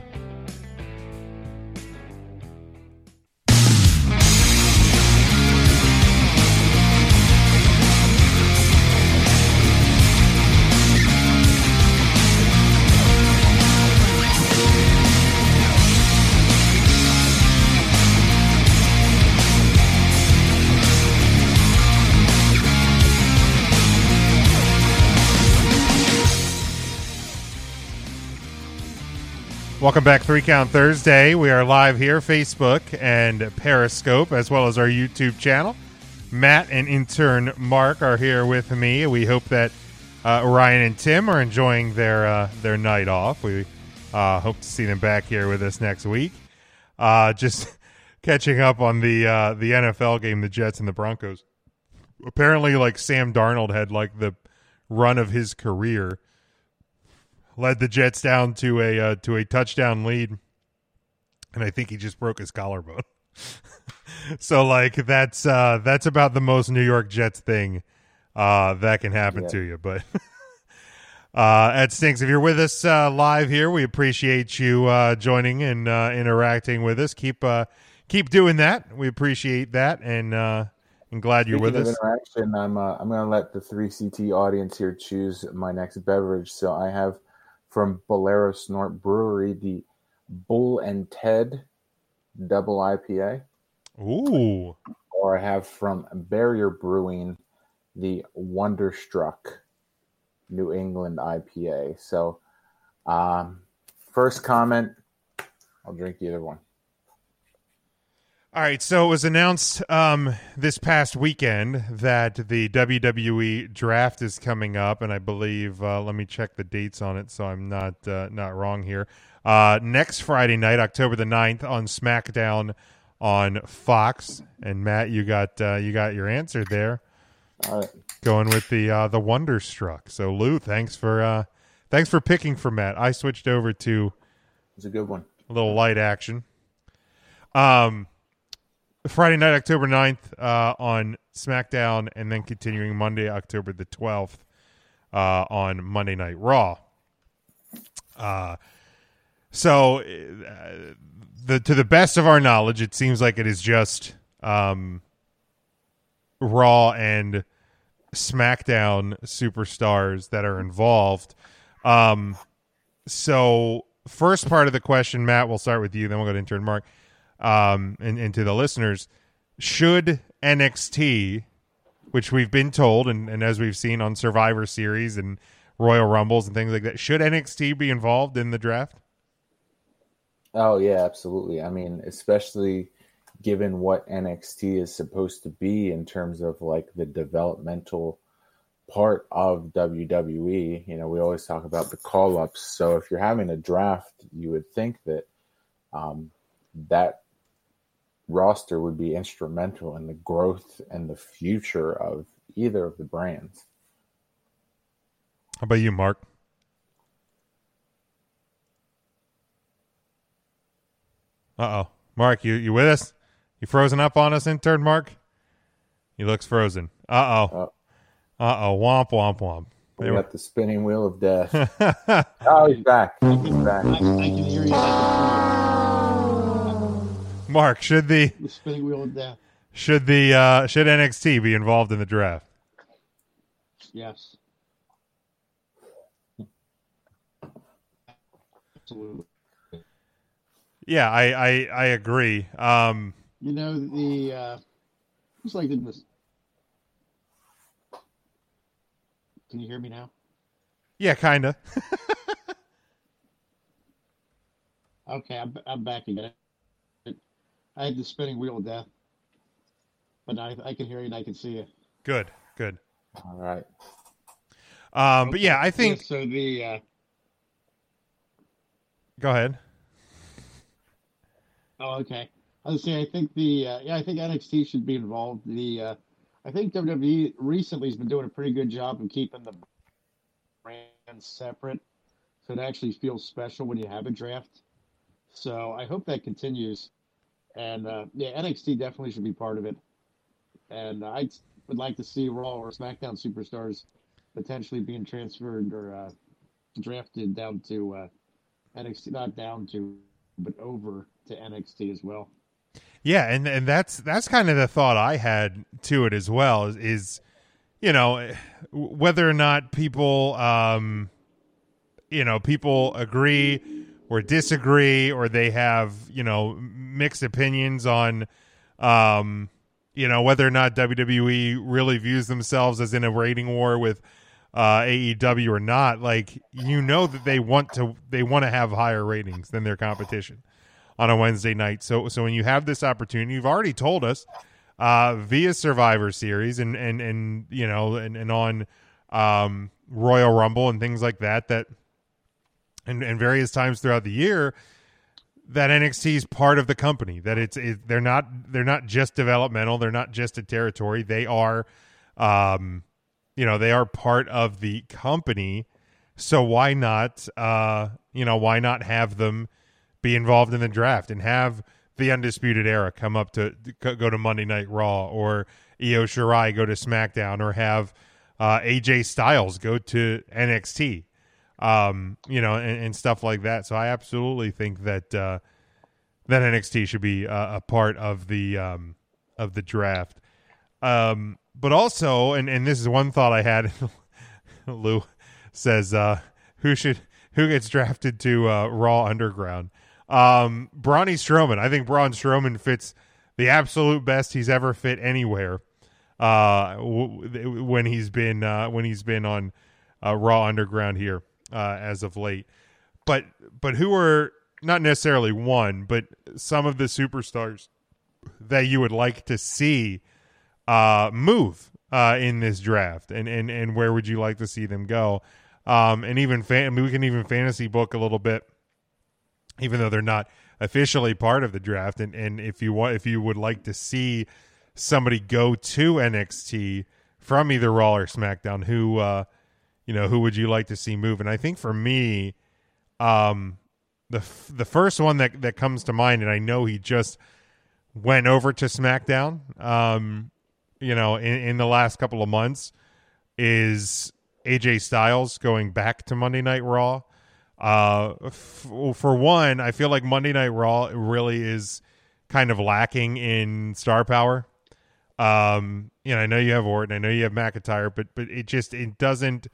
Welcome back, Three Count Thursday. We are live here, Facebook and Periscope, as well as our YouTube channel. Matt and intern Mark are here with me. We hope that uh, Ryan and Tim are enjoying their uh, their night off. We uh, hope to see them back here with us next week. Uh, just catching up on the uh, the N F L game, the Jets and the Broncos. Apparently, like Sam Darnold had like the run of his career. Led the Jets down to a uh, to a touchdown lead, and I think he just broke his collarbone. So, like, that's uh, that's about the most New York Jets thing uh, that can happen yeah. to you. But uh, that stinks. If you're with us uh, live here, we appreciate you uh, joining and uh, interacting with us. Keep uh, keep doing that. We appreciate that, and uh, I'm glad you're Speaking with us. Interaction, I'm uh, I'm going to let the three C T audience here choose my next beverage. So I have, from Bolero Snort Brewery, the Bull and Ted Double I P A. Ooh. Or I have from Barrier Brewing, the Wonderstruck New England I P A. So um, first comment, I'll drink either one. All right, so it was announced um, this past weekend that the W W E draft is coming up, and I believe, uh, let me check the dates on it so I'm not uh, not wrong here. Uh, next Friday night, October the ninth, on SmackDown on Fox. And Matt, you got uh, you got your answer there. All right. Going with the uh, the Wonderstruck. So Lou, thanks for uh, thanks for picking for Matt. I switched over to it's a good one. A little light action. Um. Friday night, October ninth, uh, on SmackDown, and then continuing Monday, October the twelfth, uh, on Monday Night Raw. Uh, so, uh, the to the best of our knowledge, it seems like it is just um, Raw and SmackDown superstars that are involved. Um, so, first part of the question, Matt, we'll start with you, then we'll go to intern Mark. Um, and, and to the listeners, should N X T, which we've been told, and, and as we've seen on Survivor Series and Royal Rumbles and things like that, should N X T be involved in the draft? Oh, yeah, absolutely. I mean, especially given what N X T is supposed to be in terms of like the developmental part of W W E. You know, we always talk about the call-ups. So if you're having a draft, you would think that um, that roster would be instrumental in the growth and the future of either of the brands. How about you, Mark? Uh-oh. Mark, you, you with us? You frozen up on us, intern Mark? He looks frozen. Uh-oh. Uh, Uh-oh. Womp, womp, womp. We got were... the spinning wheel of death. Oh, he's back. He's back. I, I can hear you. Mark, should the, the spinning wheel of death. Should the uh, should N X T be involved in the draft? Yes, absolutely. Yeah, I I, I agree. Um, you know the uh, it's like this. Can you hear me now? Yeah, kinda. Okay, I'm I'm back again. I had the spinning wheel of death, but I, I can hear you and I can see you. Good, good. All right. Um, okay. But yeah, I think yeah, so. The uh... go ahead. Oh, okay. I was saying, I think the uh, yeah, I think N X T should be involved. The uh, I think W W E recently has been doing a pretty good job of keeping the brands separate, so it actually feels special when you have a draft. So I hope that continues. And, uh, yeah, N X T definitely should be part of it. And uh, I would like to see Raw or SmackDown superstars potentially being transferred or uh, drafted down to uh, N X T, not down to, but over to N X T as well. Yeah, and, and that's that's kind of the thought I had to it as well is, is you know, whether or not people, um, you know, people agree or disagree, or they have, you know, mixed opinions on, um, you know, whether or not W W E really views themselves as in a rating war with uh, A E W or not. Like, you know that they want to they want to have higher ratings than their competition on a Wednesday night. So, so when you have this opportunity, you've already told us uh, via Survivor Series and and and you know and and on um, Royal Rumble and things like that that. And, and various times throughout the year that N X T is part of the company, that it's it, they're not they're not just developmental, they're not just a territory, they are um you know they are part of the company. So why not uh you know why not have them be involved in the draft and have the Undisputed Era come up to go to Monday Night Raw, or Io Shirai go to SmackDown, or have uh A J Styles go to N X T. Um, you know, and, and stuff like that. So I absolutely think that uh, that N X T should be uh, a part of the um, of the draft. Um, but also, and, and this is one thought I had. Lou says, uh, "Who should who gets drafted to uh, Raw Underground?" Um, Bronny Strowman. I think Braun Strowman fits the absolute best he's ever fit anywhere. Uh, w- when he's been uh, when he's been on uh, Raw Underground here. Uh, as of late, but but who are not necessarily one, but some of the superstars that you would like to see uh, move uh, in this draft, and, and and where would you like to see them go? Um, and even fan, I mean, we can even fantasy book a little bit, even though they're not officially part of the draft. And, and if you want, if you would like to see somebody go to N X T from either Raw or SmackDown, who uh, you know, who would you like to see move? And I think for me, um, the f- the first one that that comes to mind, and I know he just went over to SmackDown, um, you know, in, in the last couple of months, is A J Styles going back to Monday Night Raw. Uh, f- for one, I feel like Monday Night Raw really is kind of lacking in star power. Um, you know, I know you have Orton, I know you have McIntyre, but but it just it doesn't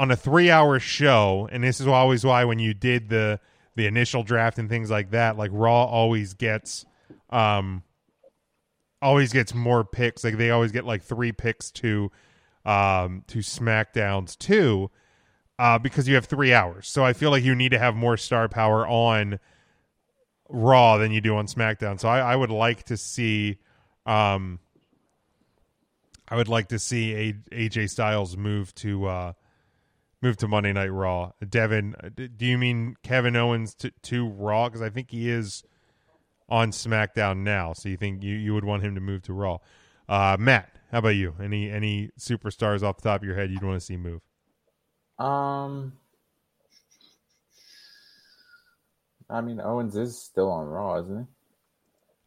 on a three-hour show. And this is always why when you did the the initial draft and things like that, like Raw always gets. Um, always gets more picks. Like they always get like three picks to, um, to SmackDown's two, uh, because you have three hours. So I feel like you need to have more star power on Raw than you do on SmackDown. So I, I would like to see, um, I would like to see a, A J Styles move to, uh, move to Monday Night Raw. Devin, do you mean Kevin Owens to, to Raw? Because I think he is on SmackDown now, so you think you, you would want him to move to Raw. Uh, Matt, how about you? Any any superstars off the top of your head you'd want to see move? Um, I mean, Owens is still on Raw, isn't he?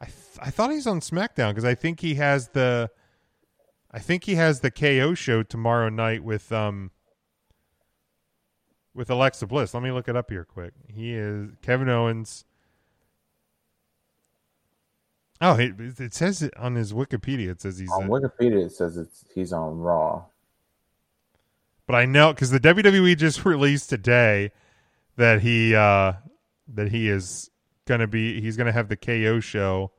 I th- I thought he's on SmackDown because I think he has the, I think he has the K O show tomorrow night with um. with Alexa Bliss. Let me look it up here quick. He is Kevin Owens. Oh, it, it says it on his Wikipedia. It says he's on a, Wikipedia. It says it's, he's on Raw. But I know because the W W E just released today that he uh, that he is gonna be he's gonna have the K O show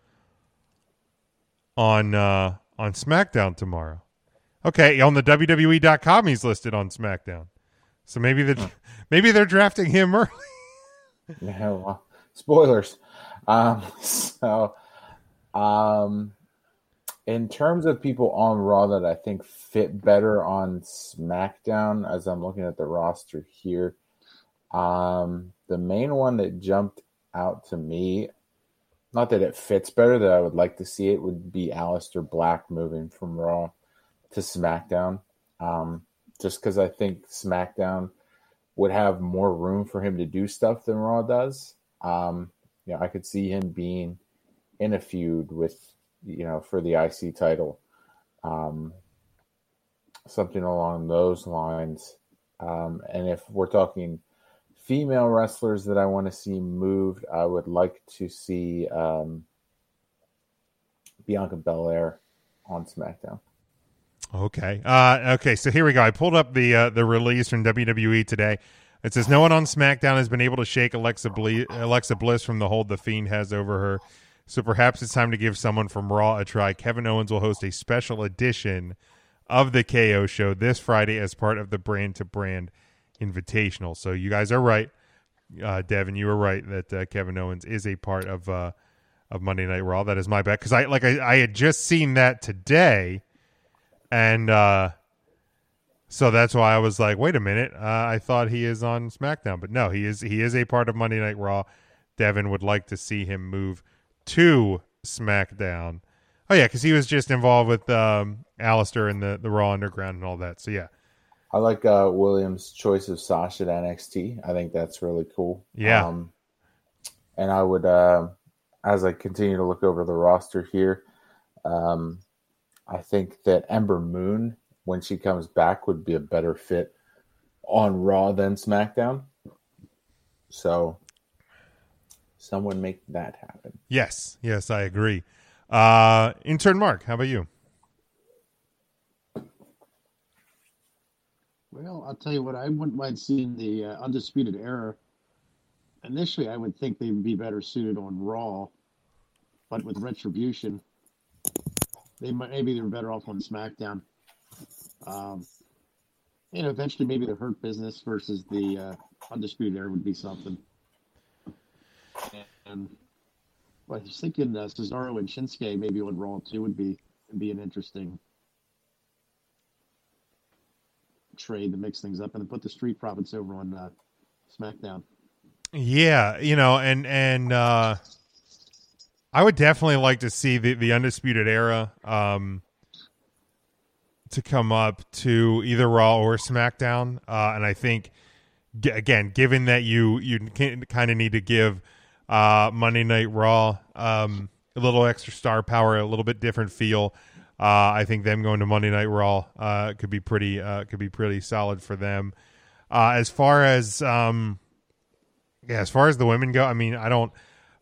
on uh, on SmackDown tomorrow. Okay, on the W W E dot com he's listed on SmackDown. So maybe the maybe they're drafting him early. Yeah, well, spoilers. Um, so, um, in terms of people on Raw that I think fit better on SmackDown, as I'm looking at the roster here, um, the main one that jumped out to me, not that it fits better, that I would like to see it, would be Aleister Black moving from Raw to SmackDown. Um, just because I think SmackDown would have more room for him to do stuff than Raw does. Um, you know, I could see him being in a feud with, you know, for the I C title, um, something along those lines. Um, and if we're talking female wrestlers that I want to see moved, I would like to see um, Bianca Belair on SmackDown. Okay. Uh, okay. So here we go. I pulled up the uh, the release from W W E today. It says no one on SmackDown has been able to shake Alexa Ble- Alexa Bliss from the hold the Fiend has over her. So perhaps it's time to give someone from Raw a try. Kevin Owens will host a special edition of the K O show this Friday as part of the Brand to Brand Invitational. So you guys are right, uh, Devin. You were right that uh, Kevin Owens is a part of uh, of Monday Night Raw. That is my bet because I like I, I had just seen that today. And uh, so that's why I was like, wait a minute. Uh, I thought he is on SmackDown, but no, he is he is a part of Monday Night Raw. Devin would like to see him move to SmackDown. Oh, yeah, because he was just involved with um, Aleister and the, the Raw Underground and all that. So, yeah. I like uh, Williams' choice of Sasha at N X T. I think that's really cool. Yeah. Um, and I would, uh, as I continue to look over the roster here, um, I think that Ember Moon, when she comes back, would be a better fit on Raw than SmackDown. So someone make that happen. Yes. Yes, I agree. Uh, intern Mark, how about you? Well, I'll tell you what, I wouldn't mind seeing the uh, Undisputed Era. Initially, I would think they'd be better suited on Raw, but with Retribution, They might, maybe they're better off on SmackDown. Um, you know, eventually maybe the Hurt Business versus the uh, Undisputed Era would be something. And Well, I was thinking uh, Cesaro and Shinsuke maybe on Raw too would be would be an interesting trade to mix things up, and then put the Street Profits over on uh, SmackDown. Yeah, you know, and and uh, I would definitely like to see the, the Undisputed Era um, to come up to either Raw or SmackDown, uh, and I think g- again, given that you you kind of need to give uh, Monday Night Raw um, a little extra star power, a little bit different feel. Uh, I think them going to Monday Night Raw uh, could be pretty uh, could be pretty solid for them. Uh, as far as um, yeah, as far as the women go, I mean, I don't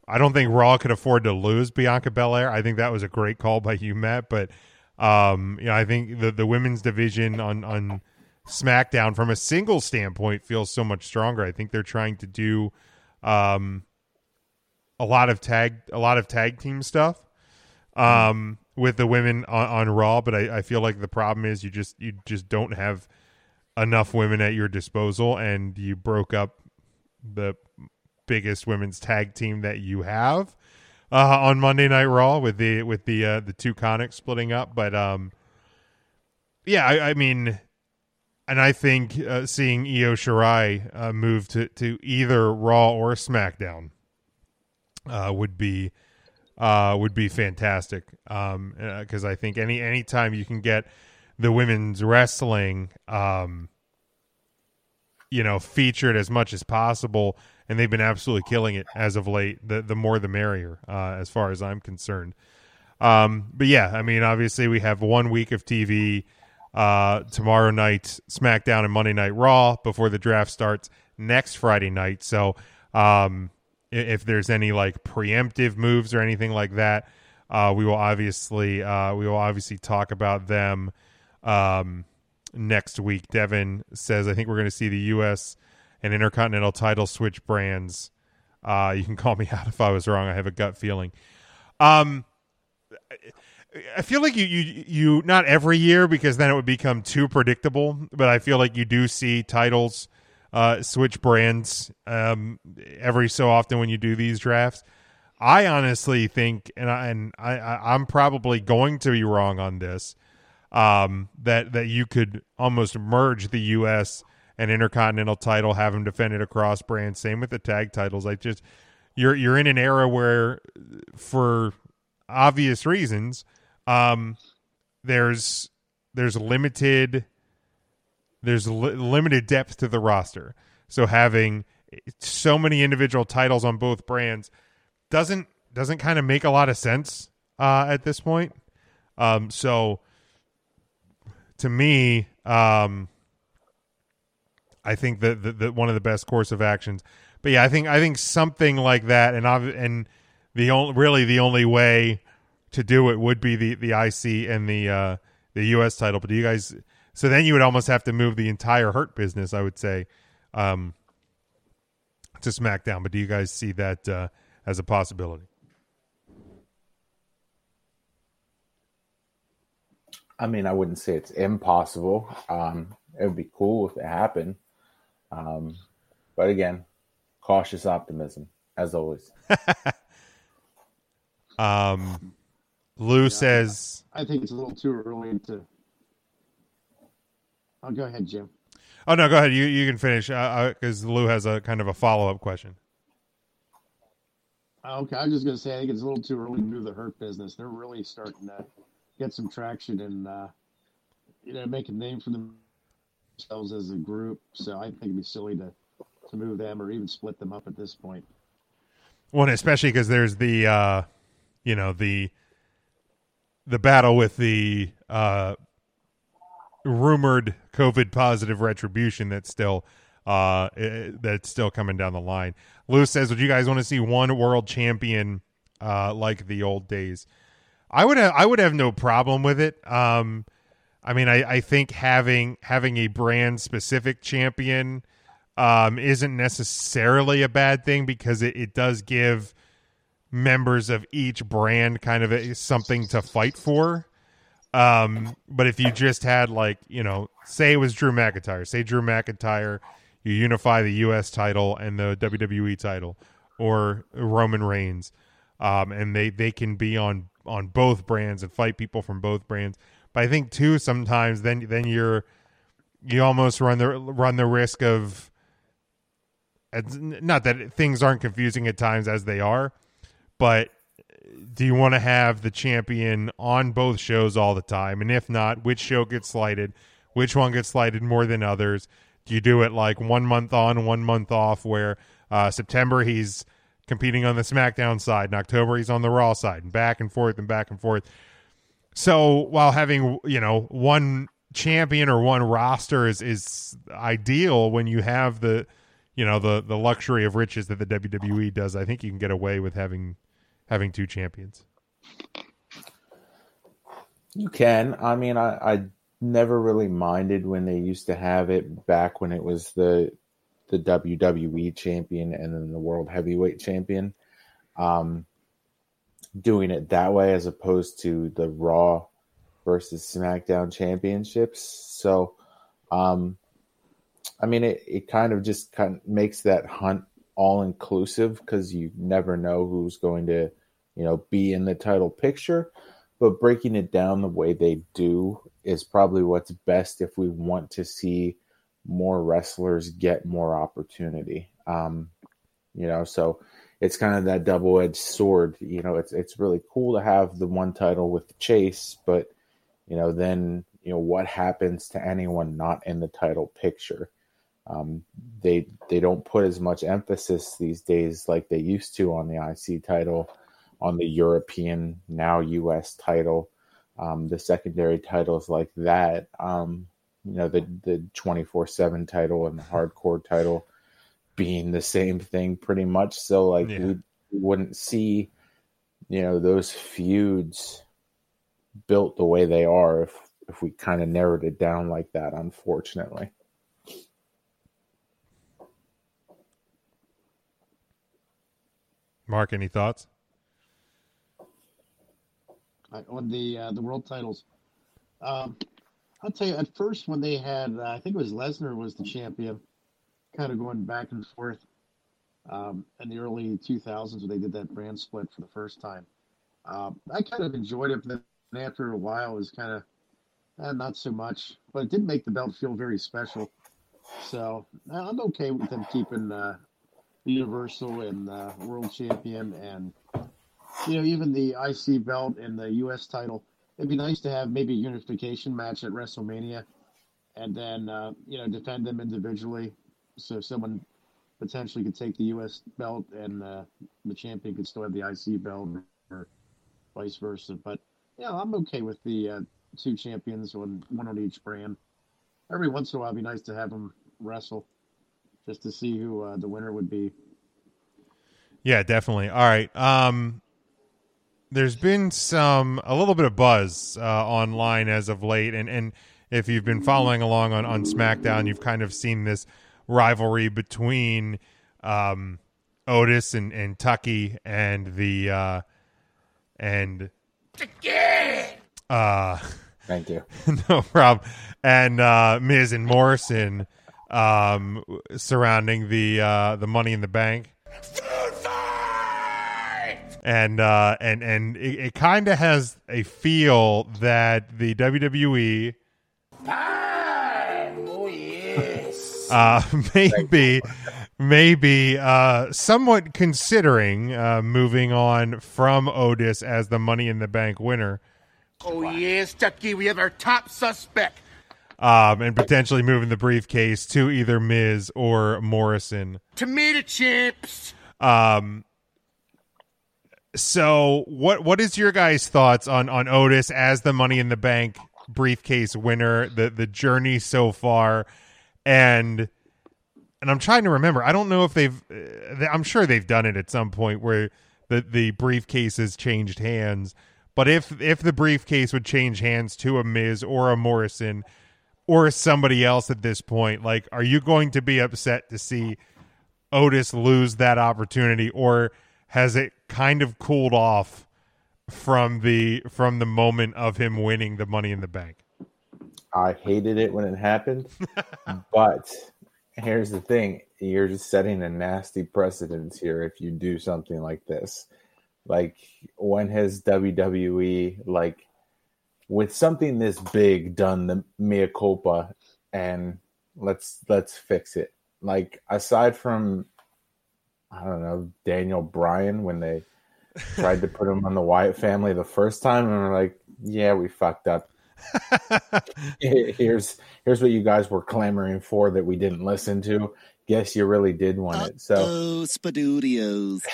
I don't think Raw could afford to lose Bianca Belair. I think that was a great call by you, Matt. But um, you know, I think the the women's division on on SmackDown from a single standpoint feels so much stronger. I think they're trying to do um, a lot of tag a lot of tag team stuff. Um, with the women on, on Raw, but I, I feel like the problem is you just you just don't have enough women at your disposal, and you broke up the biggest women's tag team that you have uh, on Monday Night Raw with the with the uh, the two Conics splitting up. But um, yeah, I, I mean, and I think uh, seeing Io Shirai uh, move to to either Raw or SmackDown uh, would be. Uh, would be fantastic um, uh, 'cause I think any any time you can get the women's wrestling, um, you know, featured as much as possible, and they've been absolutely killing it as of late. The the more the merrier, uh, as far as I'm concerned. Um, but yeah, I mean, obviously we have one week of T V uh, tomorrow night, SmackDown, and Monday Night Raw before the draft starts next Friday night. So. Um, If there's any like preemptive moves or anything like that, uh, we will obviously uh, we will obviously talk about them um, next week. Devin says, I think we're going to see the U S and Intercontinental title switch brands. Uh, you can call me out if I was wrong. I have a gut feeling. Um, I feel like you, you you not every year, because then it would become too predictable. But I feel like you do see titles. Uh, switch brands um, every so often when you do these drafts. I honestly think, and I and I, I I'm probably going to be wrong on this, um, that that you could almost merge the U S and Intercontinental title, have them defended across brands. Same with the tag titles. Like just you're you're in an era where, for obvious reasons, um, there's there's limited. There's li- limited depth to the roster. So having so many individual titles on both brands doesn't doesn't kind of make a lot of sense uh, at this point. Um, so to me, um, I think that the, the, one of the best course of actions. But yeah, I think I think something like that, and I've, and the only really the only way to do it would be the, the I C and the uh, the U S title. But do you guys? So then you would almost have to move the entire Hurt Business, I would say, um, to SmackDown. But do you guys see that uh, as a possibility? I mean, I wouldn't say it's impossible. Um, it would be cool if it happened. Um, but again, cautious optimism, as always. um, Lou yeah, says... I think it's a little too early to... Oh, go ahead, Jim. Oh, no, go ahead. You you can finish because uh, Lou has a kind of a follow-up question. Okay, I was just going to say I think it's a little too early to do the Hurt Business. They're really starting to get some traction and, uh, you know, make a name for themselves as a group. So I think it'd be silly to, to move them or even split them up at this point. Well, and especially because there's the, uh, you know, the the battle with the uh, – rumored COVID positive retribution that's still uh that's still coming down the line. Lou says, would you guys want to see one world champion uh like the old days? I would have I would have no problem with it. Um I mean I, I think having having a brand specific champion um isn't necessarily a bad thing because it, it does give members of each brand kind of a, something to fight for. Um, but if you just had like, you know, say it was Drew McIntyre, say Drew McIntyre, you unify the U S title and the W W E title or Roman Reigns, um, and they, they can be on, on both brands and fight people from both brands. But I think too, sometimes then then you're you almost run the run the risk of, not that things aren't confusing at times as they are, but do you want to have the champion on both shows all the time? And if not, which show gets slighted? Which one gets slighted more than others? Do you do it like one month on, one month off, where uh, September he's competing on the SmackDown side, in October he's on the Raw side, and back and forth and back and forth? So while having, you know, one champion or one roster is, is ideal when you have the, you know, the, the luxury of riches that the W W E does, I think you can get away with having having two champions. You can. I mean, I, I never really minded when they used to have it back when it was the the W W E champion and then the World Heavyweight champion. Um, doing it that way as opposed to the Raw versus SmackDown championships. So, um, I mean, it, it kind of just kind of makes that hunt all-inclusive because you never know who's going to, you know, be in the title picture. But breaking it down the way they do is probably what's best if we want to see more wrestlers get more opportunity. Um, you know, so it's kind of that double-edged sword. You know, it's it's really cool to have the one title with the chase, but, you know, then, you know, what happens to anyone not in the title picture? Um, they they don't put as much emphasis these days like they used to on the I C title, on the European, now U S title, um, the secondary titles like that, um, you know, the, the twenty-four seven title and the hardcore title being the same thing pretty much. So, like, yeah. we, we wouldn't see, you know, those feuds built the way they are if, if we kind of narrowed it down like that, unfortunately. Mark, any thoughts on the uh, the world titles? Um, I'll tell you. At first, when they had, uh, I think it was Lesnar was the champion, kind of going back and forth um, in the early two thousands when they did that brand split for the first time. Um, I kind of enjoyed it, but then after a while, it was kind of eh, not so much. But it did make the belt feel very special. So uh, I'm okay with them keeping Uh, Universal and uh, World Champion, and you know, even the I C belt and the U S title. It'd be nice to have maybe a unification match at WrestleMania, and then uh, you know, defend them individually, so someone potentially could take the U S belt and uh, the champion could still have the I C belt, or vice versa. But yeah, I'm okay with the uh, two champions, one one on each brand. Every once in a while, it'd be nice to have them wrestle, just to see who uh, the winner would be. Yeah, definitely. All right. Um, there's been some, a little bit of buzz uh, online as of late. And, and if you've been following along on, on SmackDown, you've kind of seen this rivalry between um, Otis and, and Tucky and the, uh, and uh, thank you. No problem. And uh, Miz and Morrison, um surrounding the uh the Money in the Bank food fight, and uh and and it, it kind of has a feel that the W W E ah, oh yes. uh maybe maybe uh somewhat considering uh moving on from Otis as the Money in the Bank winner. Oh wow. Yes, Tucky, we have our top suspect. Um, and potentially moving the briefcase to either Miz or Morrison. Tomato chips. Um. So, what what is your guys' thoughts on on Otis as the Money in the Bank briefcase winner? The the journey so far, and and I'm trying to remember. I don't know if they've. I'm sure they've done it at some point where the the briefcase has changed hands. But if if the briefcase would change hands to a Miz or a Morrison, or somebody else at this point, like, are you going to be upset to see Otis lose that opportunity, or has it kind of cooled off from the from the moment of him winning the Money in the Bank? I hated it when it happened, but here's the thing: you're just setting a nasty precedent here if you do something like this. Like, when has W W E, like, with something this big, done the mea culpa and let's let's fix it? Like, aside from, I don't know, Daniel Bryan, when they tried to put him on the Wyatt family the first time, and we're like, yeah, we fucked up. here's here's what you guys were clamoring for that we didn't listen to. Guess you really did want Uh-oh, it. So Spadudios.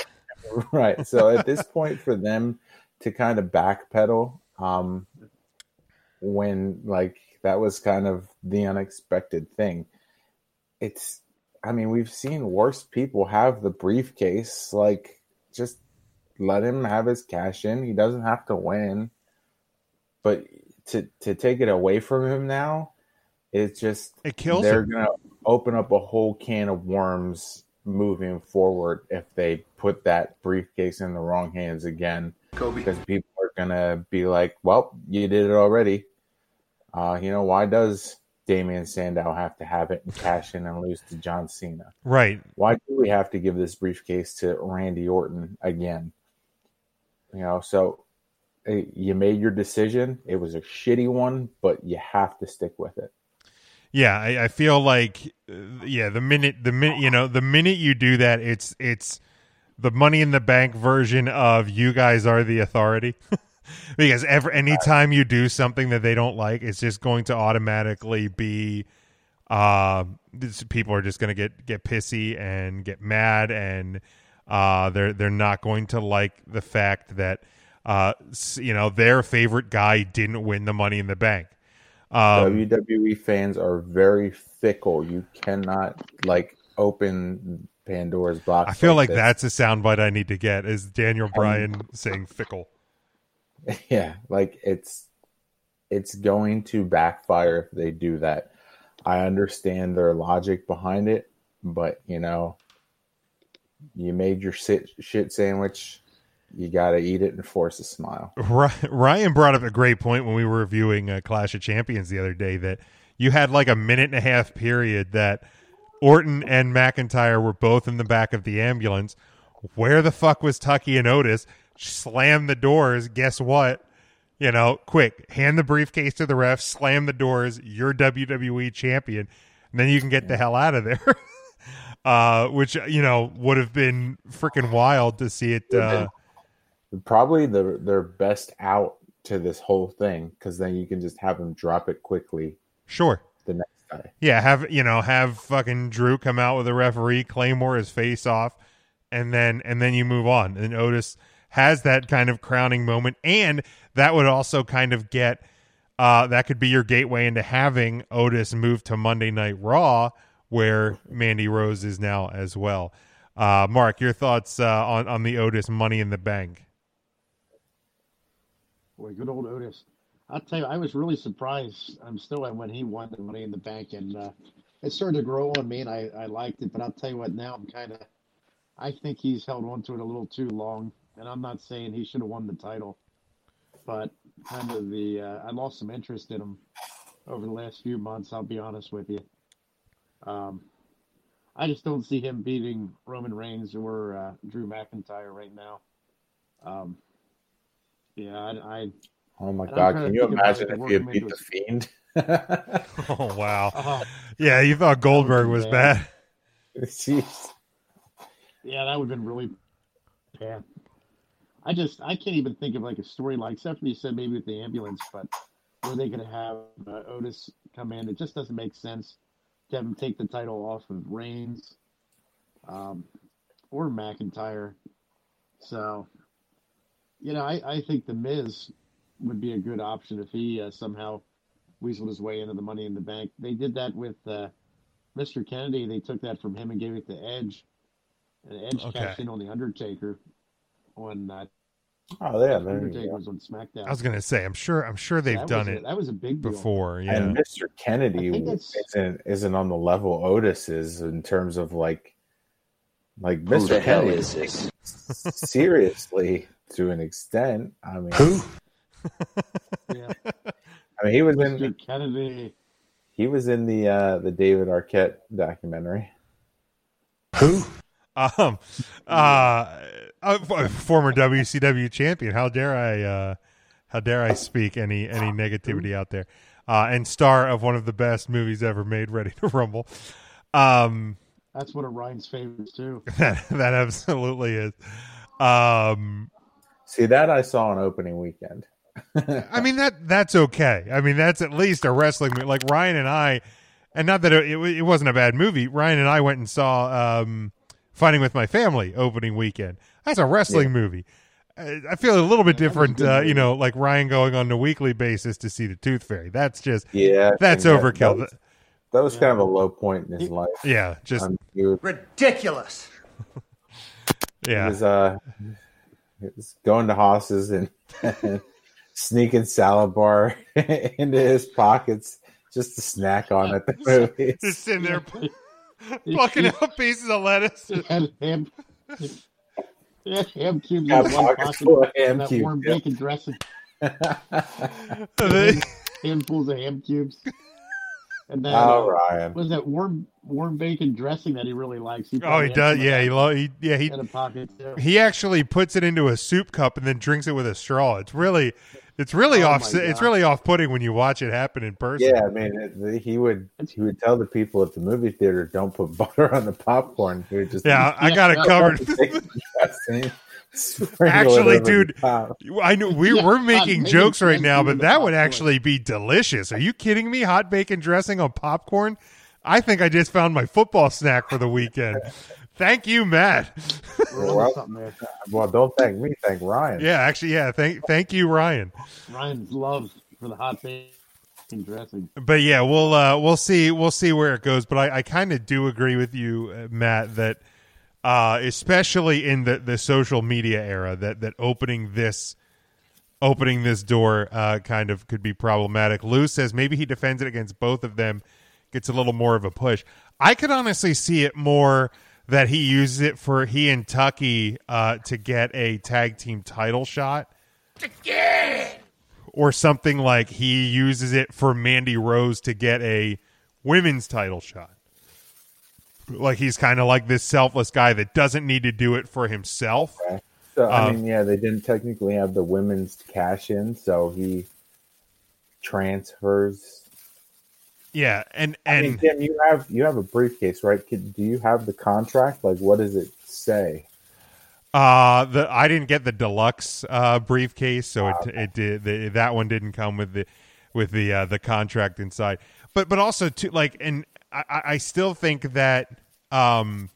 Right. So at this point, for them to kind of backpedal, um, when, like, that was kind of the unexpected thing. It's, I mean, we've seen worse people have the briefcase. Like, just let him have his cash in. He doesn't have to win. But to to take it away from him now, it's just, it kills they're him. Gonna open up a whole can of worms moving forward if they put that briefcase in the wrong hands again. Kobe. Because people are gonna be like, well, you did it already. Uh, you know, why does Damian Sandow have to have it and cash in and lose to John Cena? Right. Why do we have to give this briefcase to Randy Orton again? You know, so you made your decision. It was a shitty one, but you have to stick with it. Yeah, I, I feel like, yeah, the minute, the minute, you know, the minute you do that, it's, it's the Money in the Bank version of you guys are the authority. Because every anytime you do something that they don't like, it's just going to automatically be, uh, this, people are just going to get get pissy and get mad, and uh, they're they're not going to like the fact that, uh, you know, their favorite guy didn't win the Money in the Bank. Um, W W E fans are very fickle. You cannot, like, open Pandora's box. I feel like, like that's a soundbite I need to get, is Daniel Bryan um, saying fickle. Yeah, like, it's it's going to backfire if they do that. I understand their logic behind it, but, you know, you made your sit, shit sandwich. You got to eat it and force a smile. Ryan brought up a great point when we were reviewing uh, Clash of Champions the other day, that you had like a minute and a half period that Orton and McIntyre were both in the back of the ambulance. Where the fuck was Tucky and Otis? Slam the doors. Guess what? You know, quick, hand the briefcase to the ref, slam the doors. You're W W E champion. And then you can get the hell out of there. uh, which, you know, would have been freaking wild to see it. Uh, Probably the, their best out to this whole thing, because then you can just have them drop it quickly. Sure. The next time. Yeah. Have, you know, have fucking Drew come out with a referee, Claymore his face off, and then, and then you move on. And Otis has that kind of crowning moment, and that would also kind of get, uh, that could be your gateway into having Otis move to Monday Night Raw, where Mandy Rose is now as well. Uh, Mark, your thoughts uh, on, on the Otis Money in the Bank? Boy, good old Otis. I'll tell you, I was really surprised. I'm still at when he won the Money in the Bank, and uh, it started to grow on me, and I, I liked it. But I'll tell you what, now I'm kind of, I think he's held on to it a little too long. And I'm not saying he should have won the title, but kind of the, uh, I lost some interest in him over the last few months, I'll be honest with you. Um, I just don't see him beating Roman Reigns or uh, Drew McIntyre right now. Um, yeah, I, I. Oh my God! Can you imagine if he had beat the Fiend? Oh wow! Uh-huh. Yeah, you thought Goldberg was bad. Jeez. Yeah, that would have been really bad. I just, I can't even think of like a storyline, except for you said maybe with the ambulance, but were they going to have uh, Otis come in? It just doesn't make sense to have him take the title off of Reigns um, or McIntyre. So, you know, I, I think The Miz would be a good option if he uh, somehow weaseled his way into the Money in the Bank. They did that with uh, Mister Kennedy. They took that from him and gave it to Edge. And Edge okay. cashed in on The Undertaker. On uh, oh yeah, Undertaker was on SmackDown. I was gonna say, I'm sure, I'm sure they've yeah, done it. A, that was a big deal. Before, yeah. And Mister Kennedy isn't, isn't on the level Otis is in terms of like, like Mister Kennedy is this? Seriously to an extent. I mean, who? Yeah. I mean, he was Mister in Kennedy. He was in the uh, the David Arquette documentary. Who? Um, uh, a former W C W champion. How dare I? Uh, how dare I speak any any negativity out there? Uh, and star of one of the best movies ever made, Ready to Rumble. Um, That's one of Ryan's favorites too. That, that absolutely is. Um, See, that I saw on opening weekend. I mean, that that's okay. I mean, that's at least a wrestling movie. Like Ryan and I, and not that it, it, it wasn't a bad movie. Ryan and I went and saw um, Fighting with My Family opening weekend. That's a wrestling yeah. movie. I, I feel a little bit yeah, different, uh, you know, like Ryan going on a weekly basis to see the Tooth Fairy. That's just yeah, that's overkill. That was, that was yeah. kind of a low point in his life. Yeah, just um, was, ridiculous. Yeah, it was, uh, it was going to hosses and. Sneaking salad bar into his pockets just to snack on at the movies. Just sitting there pl- plucking out pieces of lettuce. He had ham, he had ham cubes in one pocket and that cube, warm yeah. bacon dressing. They... Handfuls of ham cubes. And then, oh, uh, Ryan. Was that warm warm bacon dressing that he really likes? He oh, he does. Yeah, he, lo- he yeah he in a pocket too. He actually puts it into a soup cup and then drinks it with a straw. It's really, it's really oh off. It's really off-putting when you watch it happen in person. Yeah, I mean, it, he would he would tell the people at the movie theater, "Don't put butter on the popcorn." Dude, just yeah, I got it covered. Actually, dude, I know we, yeah, we're making jokes right now, but that would actually be delicious. Are you kidding me? Hot bacon dressing on popcorn? I think I just found my football snack for the weekend. Thank you, Matt. Well, well, don't thank me. Thank Ryan. Yeah, actually, yeah. Thank thank you, Ryan. Ryan's love for the hot bacon dressing. But, yeah, we'll uh, we'll see. We'll see where it goes. But I, I kind of do agree with you, Matt, that – Uh, especially in the, the social media era, that, that opening this opening this door uh, kind of could be problematic. Lou says maybe he defends it against both of them, gets a little more of a push. I could honestly see it more that he uses it for he and Tucky uh, to get a tag team title shot. Or something like he uses it for Mandy Rose to get a women's title shot. Like he's kind of like this selfless guy that doesn't need to do it for himself. Okay. So I um, mean, yeah, they didn't technically have the women's cash in, so he transfers. Yeah, and and I mean, Tim, you have you have a briefcase, right? Could, do you have the contract? Like, what does it say? Uh the I didn't get the deluxe uh, briefcase, so wow. it it did the, that one didn't come with the with the uh, the contract inside. But but also too, like and. I, I still think that um,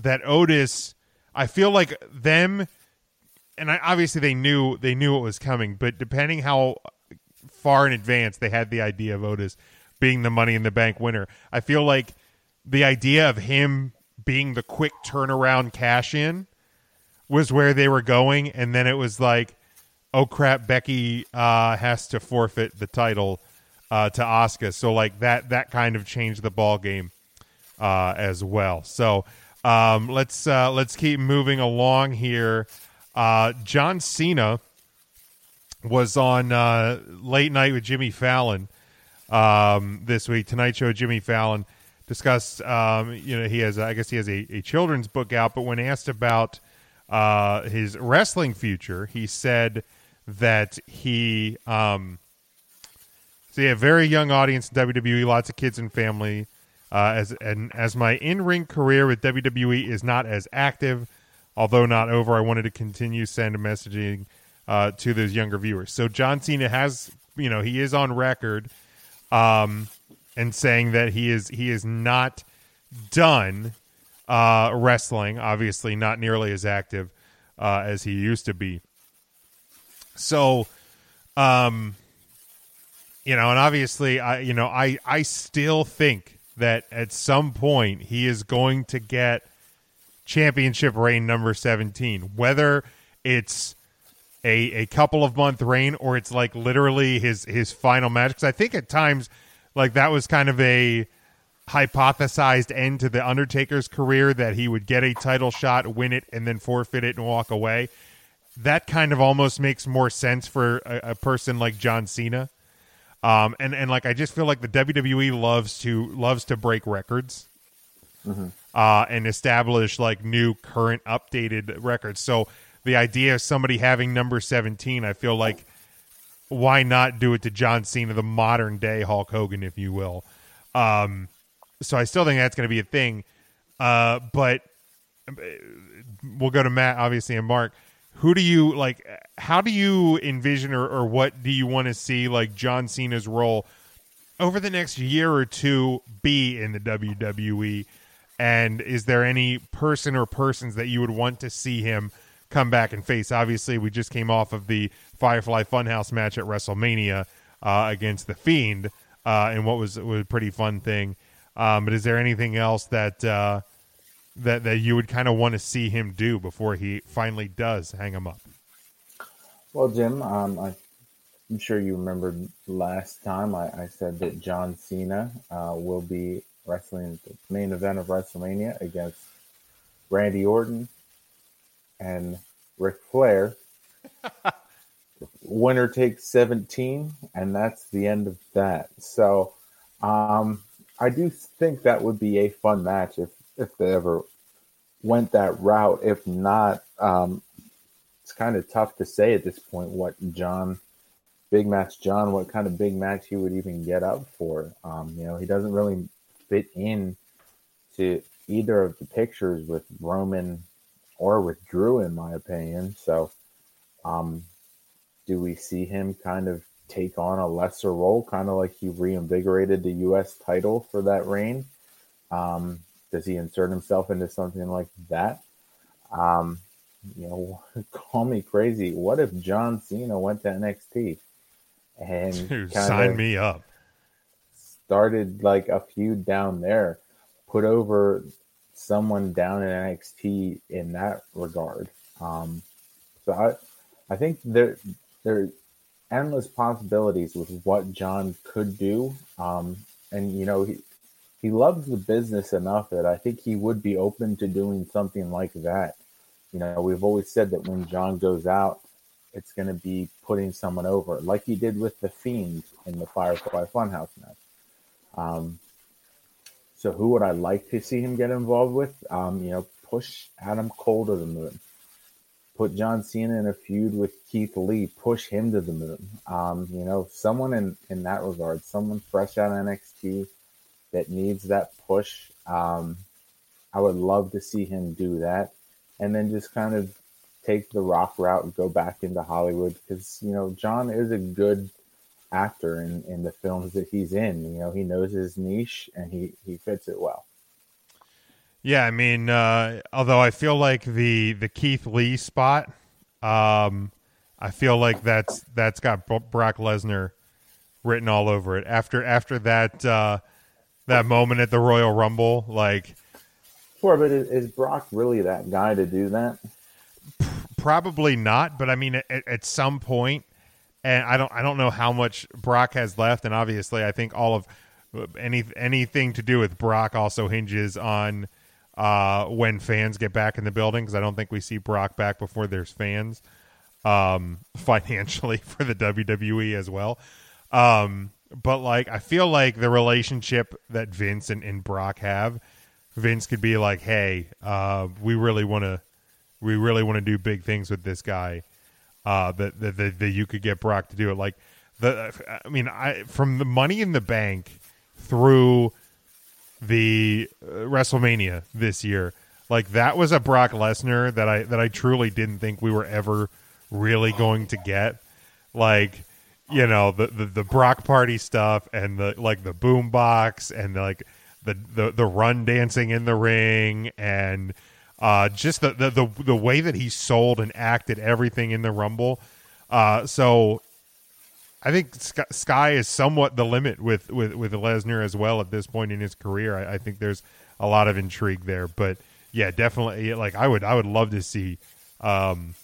that Otis. I feel like them, and I, obviously they knew they knew it was coming. But depending how far in advance they had the idea of Otis being the Money in the Bank winner, I feel like the idea of him being the quick turnaround cash in was where they were going, and then it was like, oh crap, Becky uh, has to forfeit the title. Uh, to Asuka, so like that that kind of changed the ball game uh, as well. So um, let's uh, let's keep moving along here. Uh, John Cena was on uh, Late Night with Jimmy Fallon um, this week. Tonight Show Jimmy Fallon discussed. Um, you know he has I guess he has a, a children's book out, but when asked about uh, his wrestling future, he said that he. Um, So yeah, very young audience in W W E, lots of kids and family. Uh, as and as my in-ring career with W W E is not as active, although not over, I wanted to continue sending messaging uh, to those younger viewers. So John Cena has, you know, he is on record um, and saying that he is he is not done uh, wrestling. Obviously, not nearly as active uh, as he used to be. So. Um, You know, and obviously, I you know, I, I still think that at some point he is going to get championship reign number seventeen, whether it's a a couple of month reign or it's like literally his his final match. Because I think at times, like that was kind of a hypothesized end to the Undertaker's career that he would get a title shot, win it, and then forfeit it and walk away. That kind of almost makes more sense for a, a person like John Cena. Um, and, and like, I just feel like the W W E loves to, loves to break records. Mm-hmm. uh, and establish like new current updated records. So the idea of somebody having number seventeen, I feel like why not do it to John Cena, the modern day Hulk Hogan, if you will. Um, so I still think that's going to be a thing. Uh, but we'll go to Matt, obviously, and Mark. Who do you like? How do you envision, or, or what do you want to see, like John Cena's role over the next year or two be in the W W E? And is there any person or persons that you would want to see him come back and face? Obviously, we just came off of the Firefly Funhouse match at WrestleMania uh, against The Fiend, uh, and what was, was a pretty fun thing. Um, but is there anything else that uh, that that you would kind of want to see him do before he finally does hang him up? Well, Jim, um, I, I'm sure you remembered last time I, I said that John Cena uh, will be wrestling the main event of WrestleMania against Randy Orton and Ric Flair. Winner takes seventeen, and that's the end of that. So, um, I do think that would be a fun match if, if they ever went that route. If not, um, it's kind of tough to say at this point what John, big match John, what kind of big match he would even get up for. Um, you know, he doesn't really fit in to either of the pictures with Roman or with Drew, in my opinion. So, um, do we see him kind of take on a lesser role, kind of like he reinvigorated the U S title for that reign? Um, does he insert himself into something like that? Um, you know, call me crazy. What if John Cena went to N X T and Dude, sign me up, started like a feud down there, put over someone down in N X T in that regard? Um, so I, I think there, there. endless possibilities with what John could do. Um, and, you know, he, he loves the business enough that I think he would be open to doing something like that. You know, we've always said that when John goes out, it's going to be putting someone over, like he did with The Fiend in the Firefly Funhouse match. Um, so who would I like to see him get involved with? Um, you know, push Adam Cole to the moon. Put John Cena in a feud with Keith Lee, push him to the moon. Um, you know, someone in, in that regard, someone fresh out of N X T that needs that push. Um, I would love to see him do that. And then just kind of take the Rock route and go back into Hollywood, because, you know, John is a good actor in, in the films that he's in. You know, he knows his niche and he, he fits it well. Yeah, I mean, uh, although I feel like the, the Keith Lee spot, um, I feel like that's that's got B- Brock Lesnar written all over it. After after that uh, that moment at the Royal Rumble, like, sure, but is, is Brock really that guy to do that? P- probably not. But I mean, at, at some point, and I don't I don't know how much Brock has left, and obviously, I think all of any anything to do with Brock also hinges on. Uh, when fans get back in the building, because I don't think we see Brock back before there's fans, um, financially for the W W E as well. Um, but like, I feel like the relationship that Vince and, and Brock have, Vince could be like, "Hey, uh, we really want to, we really want to do big things with this guy." Uh, that that that, that you could get Brock to do it. Like the, I mean, I from the Money in the Bank through the uh, WrestleMania this year, like that was a Brock Lesnar that I that I truly didn't think we were ever really going to get. Like, you know, the the, the Brock Party stuff and the like the boom box and like the, the the run dancing in the ring and uh just the the the, the way that he sold and acted everything in the Rumble. Uh, so I think sky is somewhat the limit with, with, with Lesnar as well at this point in his career. I, I think there's a lot of intrigue there, but yeah, definitely. Like I would, I would love to see um,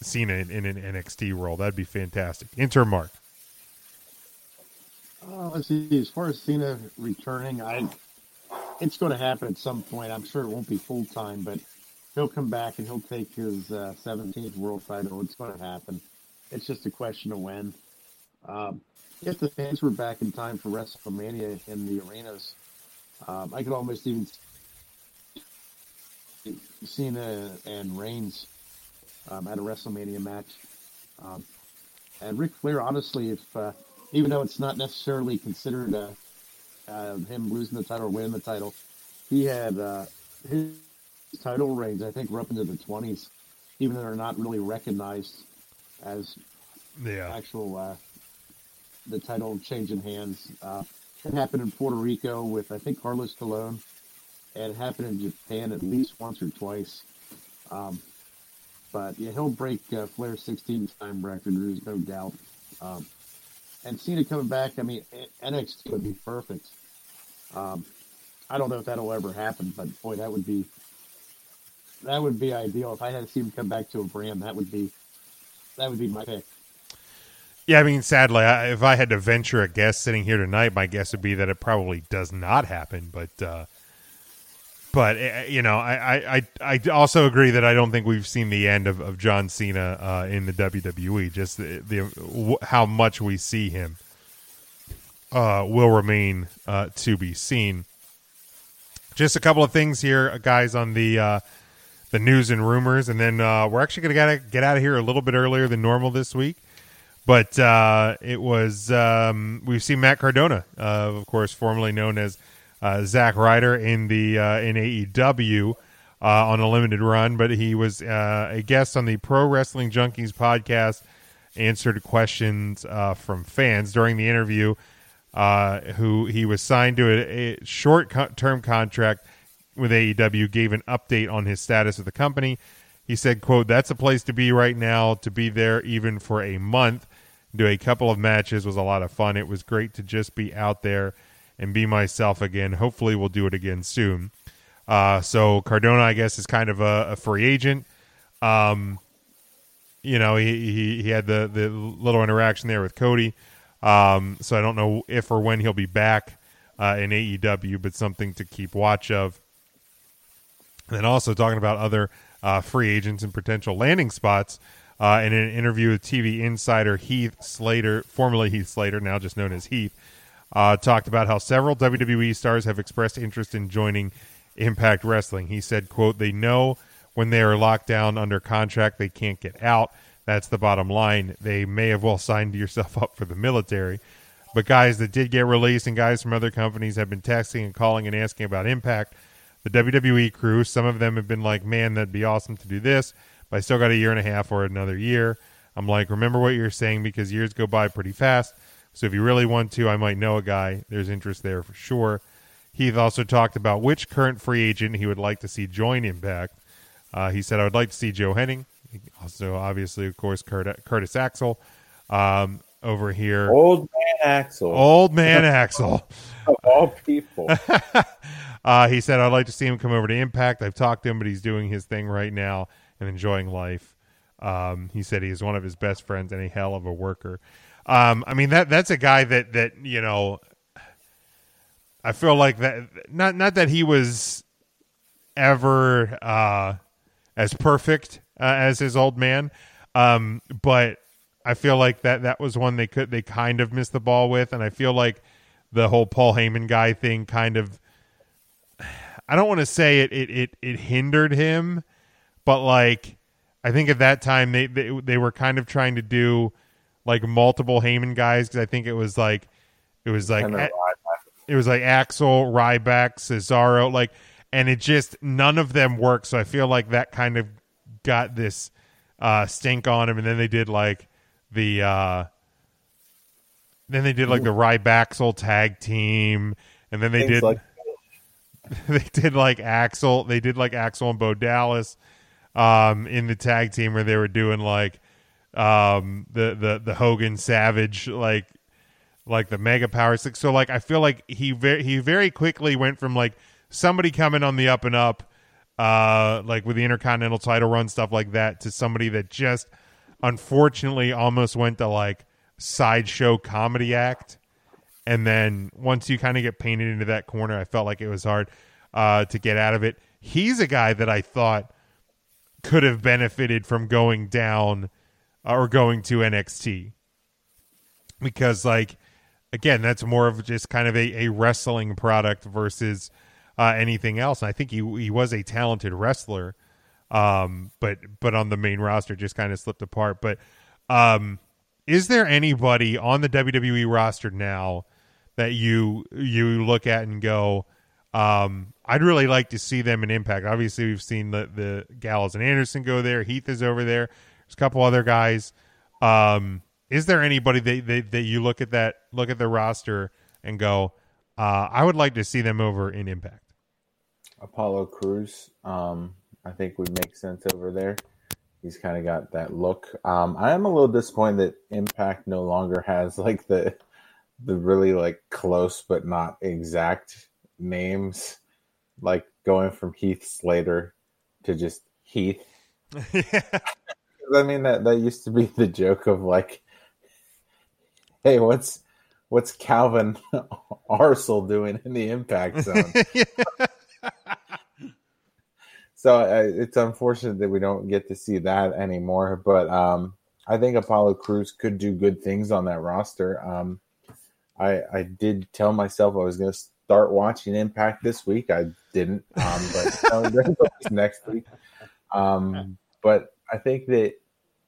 Cena in, in an N X T role. That'd be fantastic. Enter Mark. Uh, let's see. As far as Cena returning, I it's going to happen at some point. I'm sure it won't be full time, but he'll come back and he'll take his uh, seventeenth world title. It's going to happen. It's just a question of when. Um, if the fans were back in time for WrestleMania in the arenas, um, I could almost even Cena and Reigns um, at a WrestleMania match. Um, and Ric Flair, honestly, if uh, even though it's not necessarily considered uh, uh, him losing the title or winning the title, he had uh, his title reigns, I think, were up into the twenties, even though they're not really recognized as yeah. actual uh, the title changing hands. Uh, it happened in Puerto Rico with, I think, Carlos Colon. And it happened in Japan at least once or twice. Um, but yeah, he'll break uh, Flair's sixteen-time record, there's no doubt. Um, and Cena coming back, I mean, N X T would be perfect. Um, I don't know if that'll ever happen, but boy, that would be that would be ideal. If I had to see him come back to a brand, that would be that would be my pick. Yeah, I mean, sadly, I, if I had to venture a guess sitting here tonight, my guess would be that it probably does not happen, but. Uh... But, you know, I, I, I also agree that I don't think we've seen the end of, of John Cena uh, in the W W E. Just the, the w- how much we see him uh, will remain uh, to be seen. Just a couple of things here, guys, on the uh, the news and rumors. And then uh, we're actually going to gotta get out of here a little bit earlier than normal this week. But uh, it was um, we've seen Matt Cardona, uh, of course, formerly known as Uh, Zack Ryder in the uh, in A E W uh, on a limited run, but he was uh, a guest on the Pro Wrestling Junkies podcast, answered questions uh, from fans during the interview, uh, who he was signed to a, a short-term contract with A E W, gave an update on his status with the company. He said, quote, "That's a place to be right now, to be there even for a month, do a couple of matches was a lot of fun. It was great to just be out there and be myself again. Hopefully we'll do it again soon." Uh, so Cardona, I guess, is kind of a, a free agent. Um, you know, he, he, he had the, the little interaction there with Cody. Um, so I don't know if or when he'll be back uh, in A E W, but something to keep watch of. And then also talking about other uh, free agents and potential landing spots. Uh, in an interview with T V Insider, Heath Slater, formerly Heath Slater, now just known as Heath, Uh, talked about how several W W E stars have expressed interest in joining Impact Wrestling. He said, quote, "They know when they are locked down under contract, they can't get out. That's the bottom line. They may have well signed yourself up for the military. But guys that did get released and guys from other companies have been texting and calling and asking about Impact. The W W E crew, some of them have been like, man, that'd be awesome to do this, but I still got a year and a half or another year. I'm like, remember what you're saying because years go by pretty fast. So if you really want to, I might know a guy. There's interest there for sure." Heath also talked about which current free agent he would like to see join Impact. Uh, he said, "I would like to see Joe Henning." Also, obviously, of course, Curt- Curtis Axel um, over here. Old man Axel. Old man Axel. Of all people. uh, he said, "I'd like to see him come over to Impact. I've talked to him, but he's doing his thing right now and enjoying life." Um, he said he is one of his best friends and a hell of a worker. Um, I mean, that that's a guy that, that, you know, I feel like that, not not that he was ever uh, as perfect uh, as his old man, um, but I feel like that, that was one they could they kind of missed the ball with, and I feel like the whole Paul Heyman guy thing kind of, I don't want to say it it, it it hindered him, but like I think at that time they they, they were kind of trying to do like multiple Heyman guys, because I think it was like it was like a, it was like Axel, Ryback, Cesaro, like, and it just none of them worked. So I feel like that kind of got this uh, stink on him, and then they did like the uh, then they did like the Ryback tag team, and then they Things did like- they did like Axel, they did like Axel and Bo Dallas um, in the tag team where they were doing like. Um, the, the, the Hogan Savage, like, like the Mega Power Six. So like, I feel like he very, he very quickly went from like somebody coming on the up and up, uh, like with the Intercontinental title run, stuff like that, to somebody that just unfortunately almost went to like sideshow comedy act. And then once you kind of get painted into that corner, I felt like it was hard, uh, to get out of it. He's a guy that I thought could have benefited from going down or going to N X T, because like, again, that's more of just kind of a, a wrestling product versus uh, anything else. And I think he he was a talented wrestler, um, but but on the main roster just kind of slipped apart. But um, is there anybody on the W W E roster now that you you look at and go, um, I'd really like to see them in Impact? Obviously, we've seen the, the Gallows and Anderson go there. Heath is over there. There's a couple other guys. Um, is there anybody that, that, that you look at that look at the roster and go, uh, I would like to see them over in Impact? Apollo Crews, um, I think would make sense over there. He's kind of got that look. Um, I am a little disappointed that Impact no longer has like the the really like close but not exact names, like going from Heath Slater to just Heath. I mean, that, that used to be the joke of like, hey, what's what's Calvin Arsel doing in the Impact Zone? So uh, it's unfortunate that we don't get to see that anymore. But um, I think Apollo Crews could do good things on that roster. Um, I, I did tell myself I was going to start watching Impact this week. I didn't, um, but next week. Um, but I think that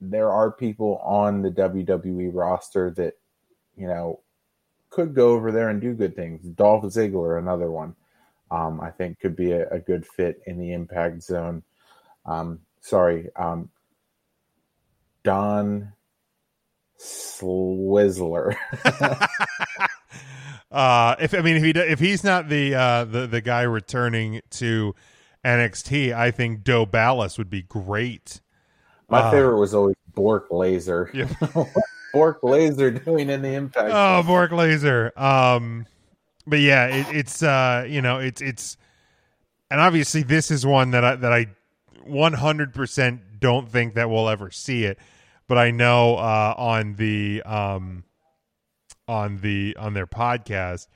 there are people on the W W E roster that, you know, could go over there and do good things. Dolph Ziggler, another one, um, I think could be a, a good fit in the Impact Zone. Um, sorry, um, Don Swizzler. uh, if I mean, if he if he's not the uh, the the guy returning to N X T, I think Bo Dallas would be great. My favorite was always Bork Laser. Yeah. Bork Laser doing in the Impact. Oh, Bork Laser. Um, but yeah, it, it's uh, you know, it's it's, and obviously this is one that I that I, one hundred percent don't think that we'll ever see it. But I know uh, on the um, on the on their podcast,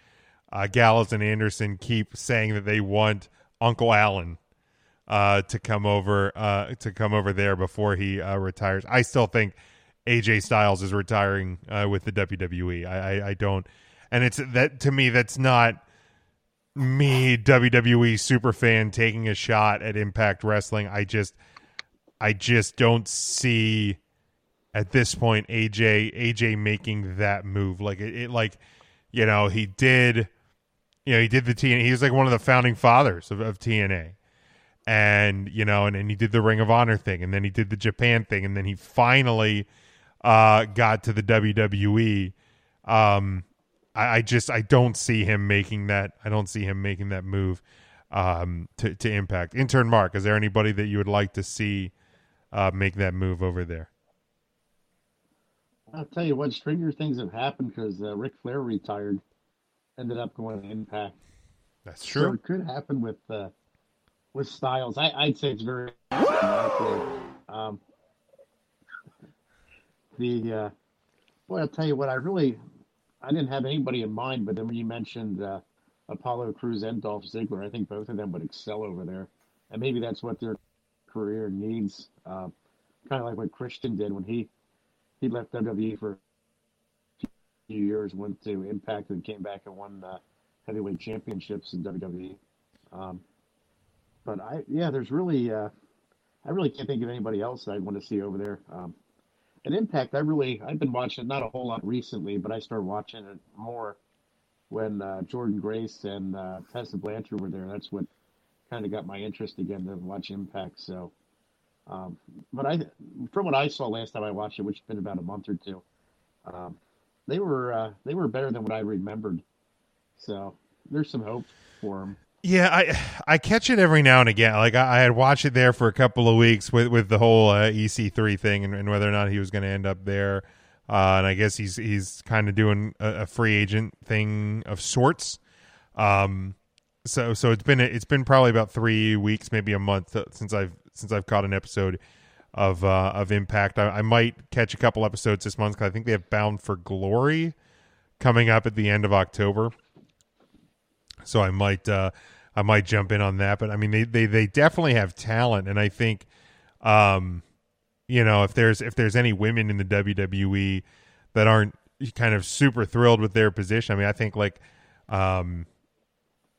uh, Gallows and Anderson keep saying that they want Uncle Allen uh to come over uh to come over there before he uh retires. I still think A J Styles is retiring uh with the W W E. I, I I don't, and it's that to me that's not me W W E superfan taking a shot at Impact Wrestling. I just I just don't see at this point A J A J making that move. Like it, it like you know he did you know he did the T N A. He was like one of the founding fathers of, of T N A. And, you know, and, and he did the Ring of Honor thing, and then he did the Japan thing, and then he finally uh, got to the W W E. Um, I, I just, I don't see him making that. I don't see him making that move um, to, to Impact. Intern Mark, is there anybody that you would like to see uh, make that move over there? I'll tell you what, stranger things have happened because uh, Ric Flair retired, ended up going to Impact. That's true. So it could happen with... Uh, With Styles, I, I'd say it's very likely. Um, the uh, boy, I'll tell you what, I really, I didn't have anybody in mind, but then when you mentioned uh, Apollo Crews and Dolph Ziggler, I think both of them would excel over there, and maybe that's what their career needs. Uh, kind of like what Christian did when he he left W W E for a few years, went to Impact, and came back and won uh, heavyweight championships in W W E. Um, But I, yeah, there's really, uh, I really can't think of anybody else I'd want to see over there. Um, at Impact, I really, I've been watching not a whole lot recently, but I started watching it more when uh, Jordan Grace and uh, Tessa Blanchard were there. That's what kind of got my interest again to watch Impact. So, um, but I, from what I saw last time I watched it, which has been about a month or two, um, they were uh, they were better than what I remembered. So there's some hope for them. Yeah, I I catch it every now and again. Like I, I had watched it there for a couple of weeks with, with the whole uh, E C three thing and, and whether or not he was going to end up there. Uh, and I guess he's he's kind of doing a, a free agent thing of sorts. Um, so so it's been it's been probably about three weeks, maybe a month since I've since I've caught an episode of uh, of Impact. I, I might catch a couple episodes this month because I think they have Bound for Glory coming up at the end of October. So I might. Uh, I might jump in on that, but I mean, they, they, they definitely have talent. And I think, um, you know, if there's, if there's any women in the W W E that aren't kind of super thrilled with their position, I mean, I think like, um,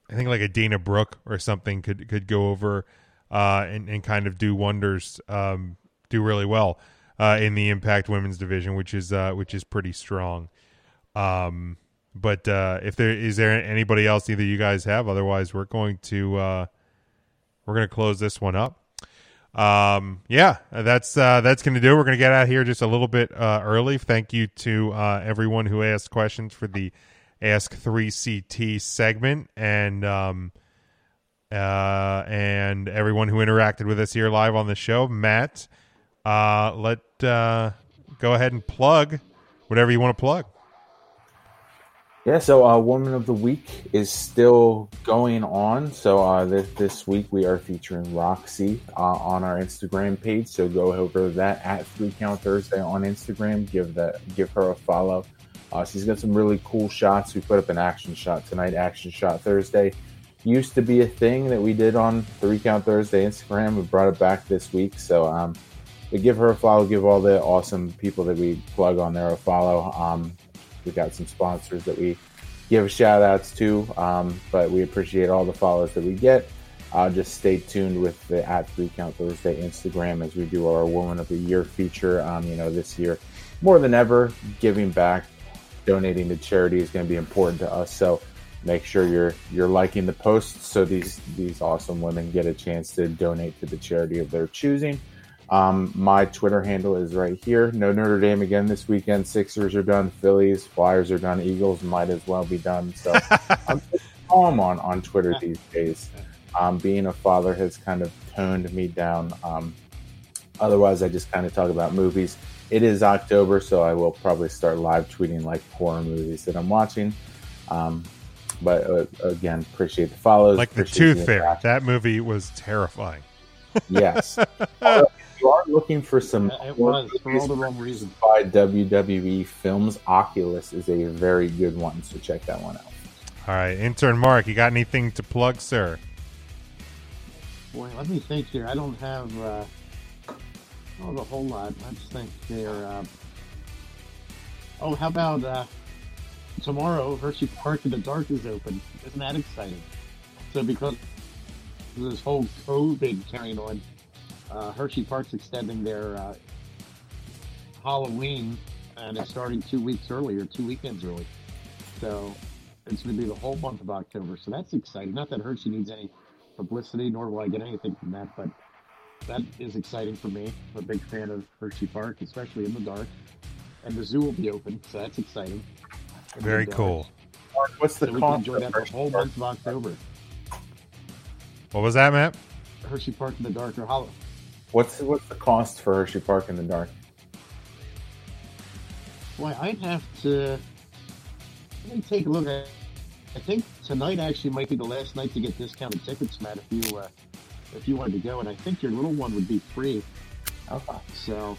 I think like a Dana Brooke or something could could go over uh, and, and kind of do wonders, um, do really well uh, in the Impact Women's division, which is uh, which is pretty strong. Um, but uh, if there is there anybody else either you guys have, otherwise we're going to uh, we're going to close this one up. Um, yeah, that's uh, that's going to do it. We're going to get out of here just a little bit uh, early. Thank you to uh, everyone who asked questions for the Ask three C T segment, and um, uh, and everyone who interacted with us here live on the show. Matt, uh, let uh, go ahead and plug whatever you want to plug. Yeah, so uh, Woman of the Week is still going on. So uh, this, this week we are featuring Roxy uh, on our Instagram page. So go over that at Three Count Thursday on Instagram. Give that, give her a follow. Uh, she's got some really cool shots. We put up an action shot tonight, Action Shot Thursday. Used to be a thing that we did on Three Count Thursday Instagram. We brought it back this week. So um, we give her a follow. Give all the awesome people that we plug on there a follow. Um, we got some sponsors that we give shout-outs to. Um, but we appreciate all the follows that we get. Uh, just stay tuned with the at Three Count Thursday Instagram as we do our Woman of the Year feature. Um, you know, this year, more than ever, giving back. Donating to charity is going to be important to us, so make sure you're you're liking the posts so these these awesome women get a chance to donate to the charity of their choosing. Um, my Twitter handle is right here. No Notre Dame again this weekend. Sixers are done. Phillies, Flyers are done. Eagles might as well be done. So I'm calm on on Twitter these days. Um, being a father has kind of toned me down. Um, otherwise, I just kind of talk about movies. It is October, so I will probably start live tweeting like horror movies that I'm watching. Um, but uh, again, appreciate the follows. Like The Tooth Fairy. That movie was terrifying. Yes. uh, if you are looking for some yeah, it was, for all the wrong reasons by W W E films, Oculus is a very good one, so check that one out. All right. Intern Mark, you got anything to plug, sir? Boy, let me think here. I don't have... Uh... Oh, a whole lot. I just think they're... Uh... Oh, how about uh, tomorrow, Hershey Park in the Dark is open. Isn't that exciting? So because of this whole COVID carrying on, uh, Hershey Park's extending their uh, Halloween, and it's starting two weeks early, or two weekends early. So it's going to be the whole month of October. So that's exciting. Not that Hershey needs any publicity, nor will I get anything from that, but... That is exciting for me. I'm a big fan of Hershey Park, especially in the dark. And the zoo will be open, so that's exciting. Very and, uh, cool. Mark, what's the so cost? We can enjoy that the whole month of October. What was that, Matt? Hershey Park in the Dark or Hollow. What's what's the cost for Hershey Park in the Dark? Boy, I'd have to let me take a look at. I think tonight actually might be the last night to get discounted tickets, Matt. If you. Uh, If you wanted to go, and I think your little one would be free. Okay. So,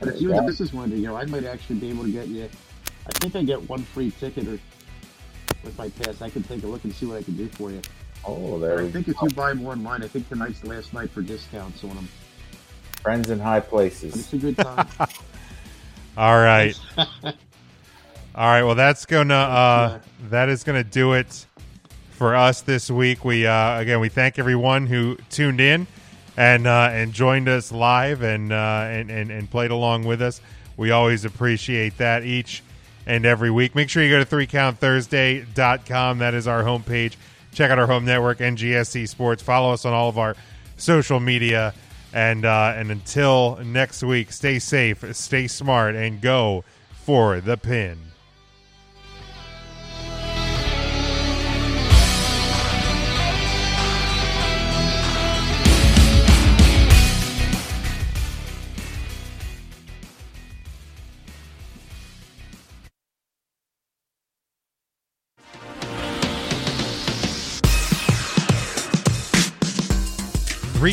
and if you and the business wanted to go, I might actually be able to get you. I think I get one free ticket or with my pass. I can take a look and see what I can do for you. Oh, there. I think if you buy more online, I think tonight's the last night for discounts on them. Friends in high places. But it's a good time. All right. All right. Well, that's gonna. Uh, that is gonna do it. For us this week, we uh, again we thank everyone who tuned in and uh, and joined us live and, uh, and and and played along with us. We always appreciate that each and every week. Make sure you go to three count thursday dot com. That is our homepage. Check out our home network, N G S C Sports. Follow us on all of our social media. And uh, and until next week, stay safe, stay smart, and go for the pin. Three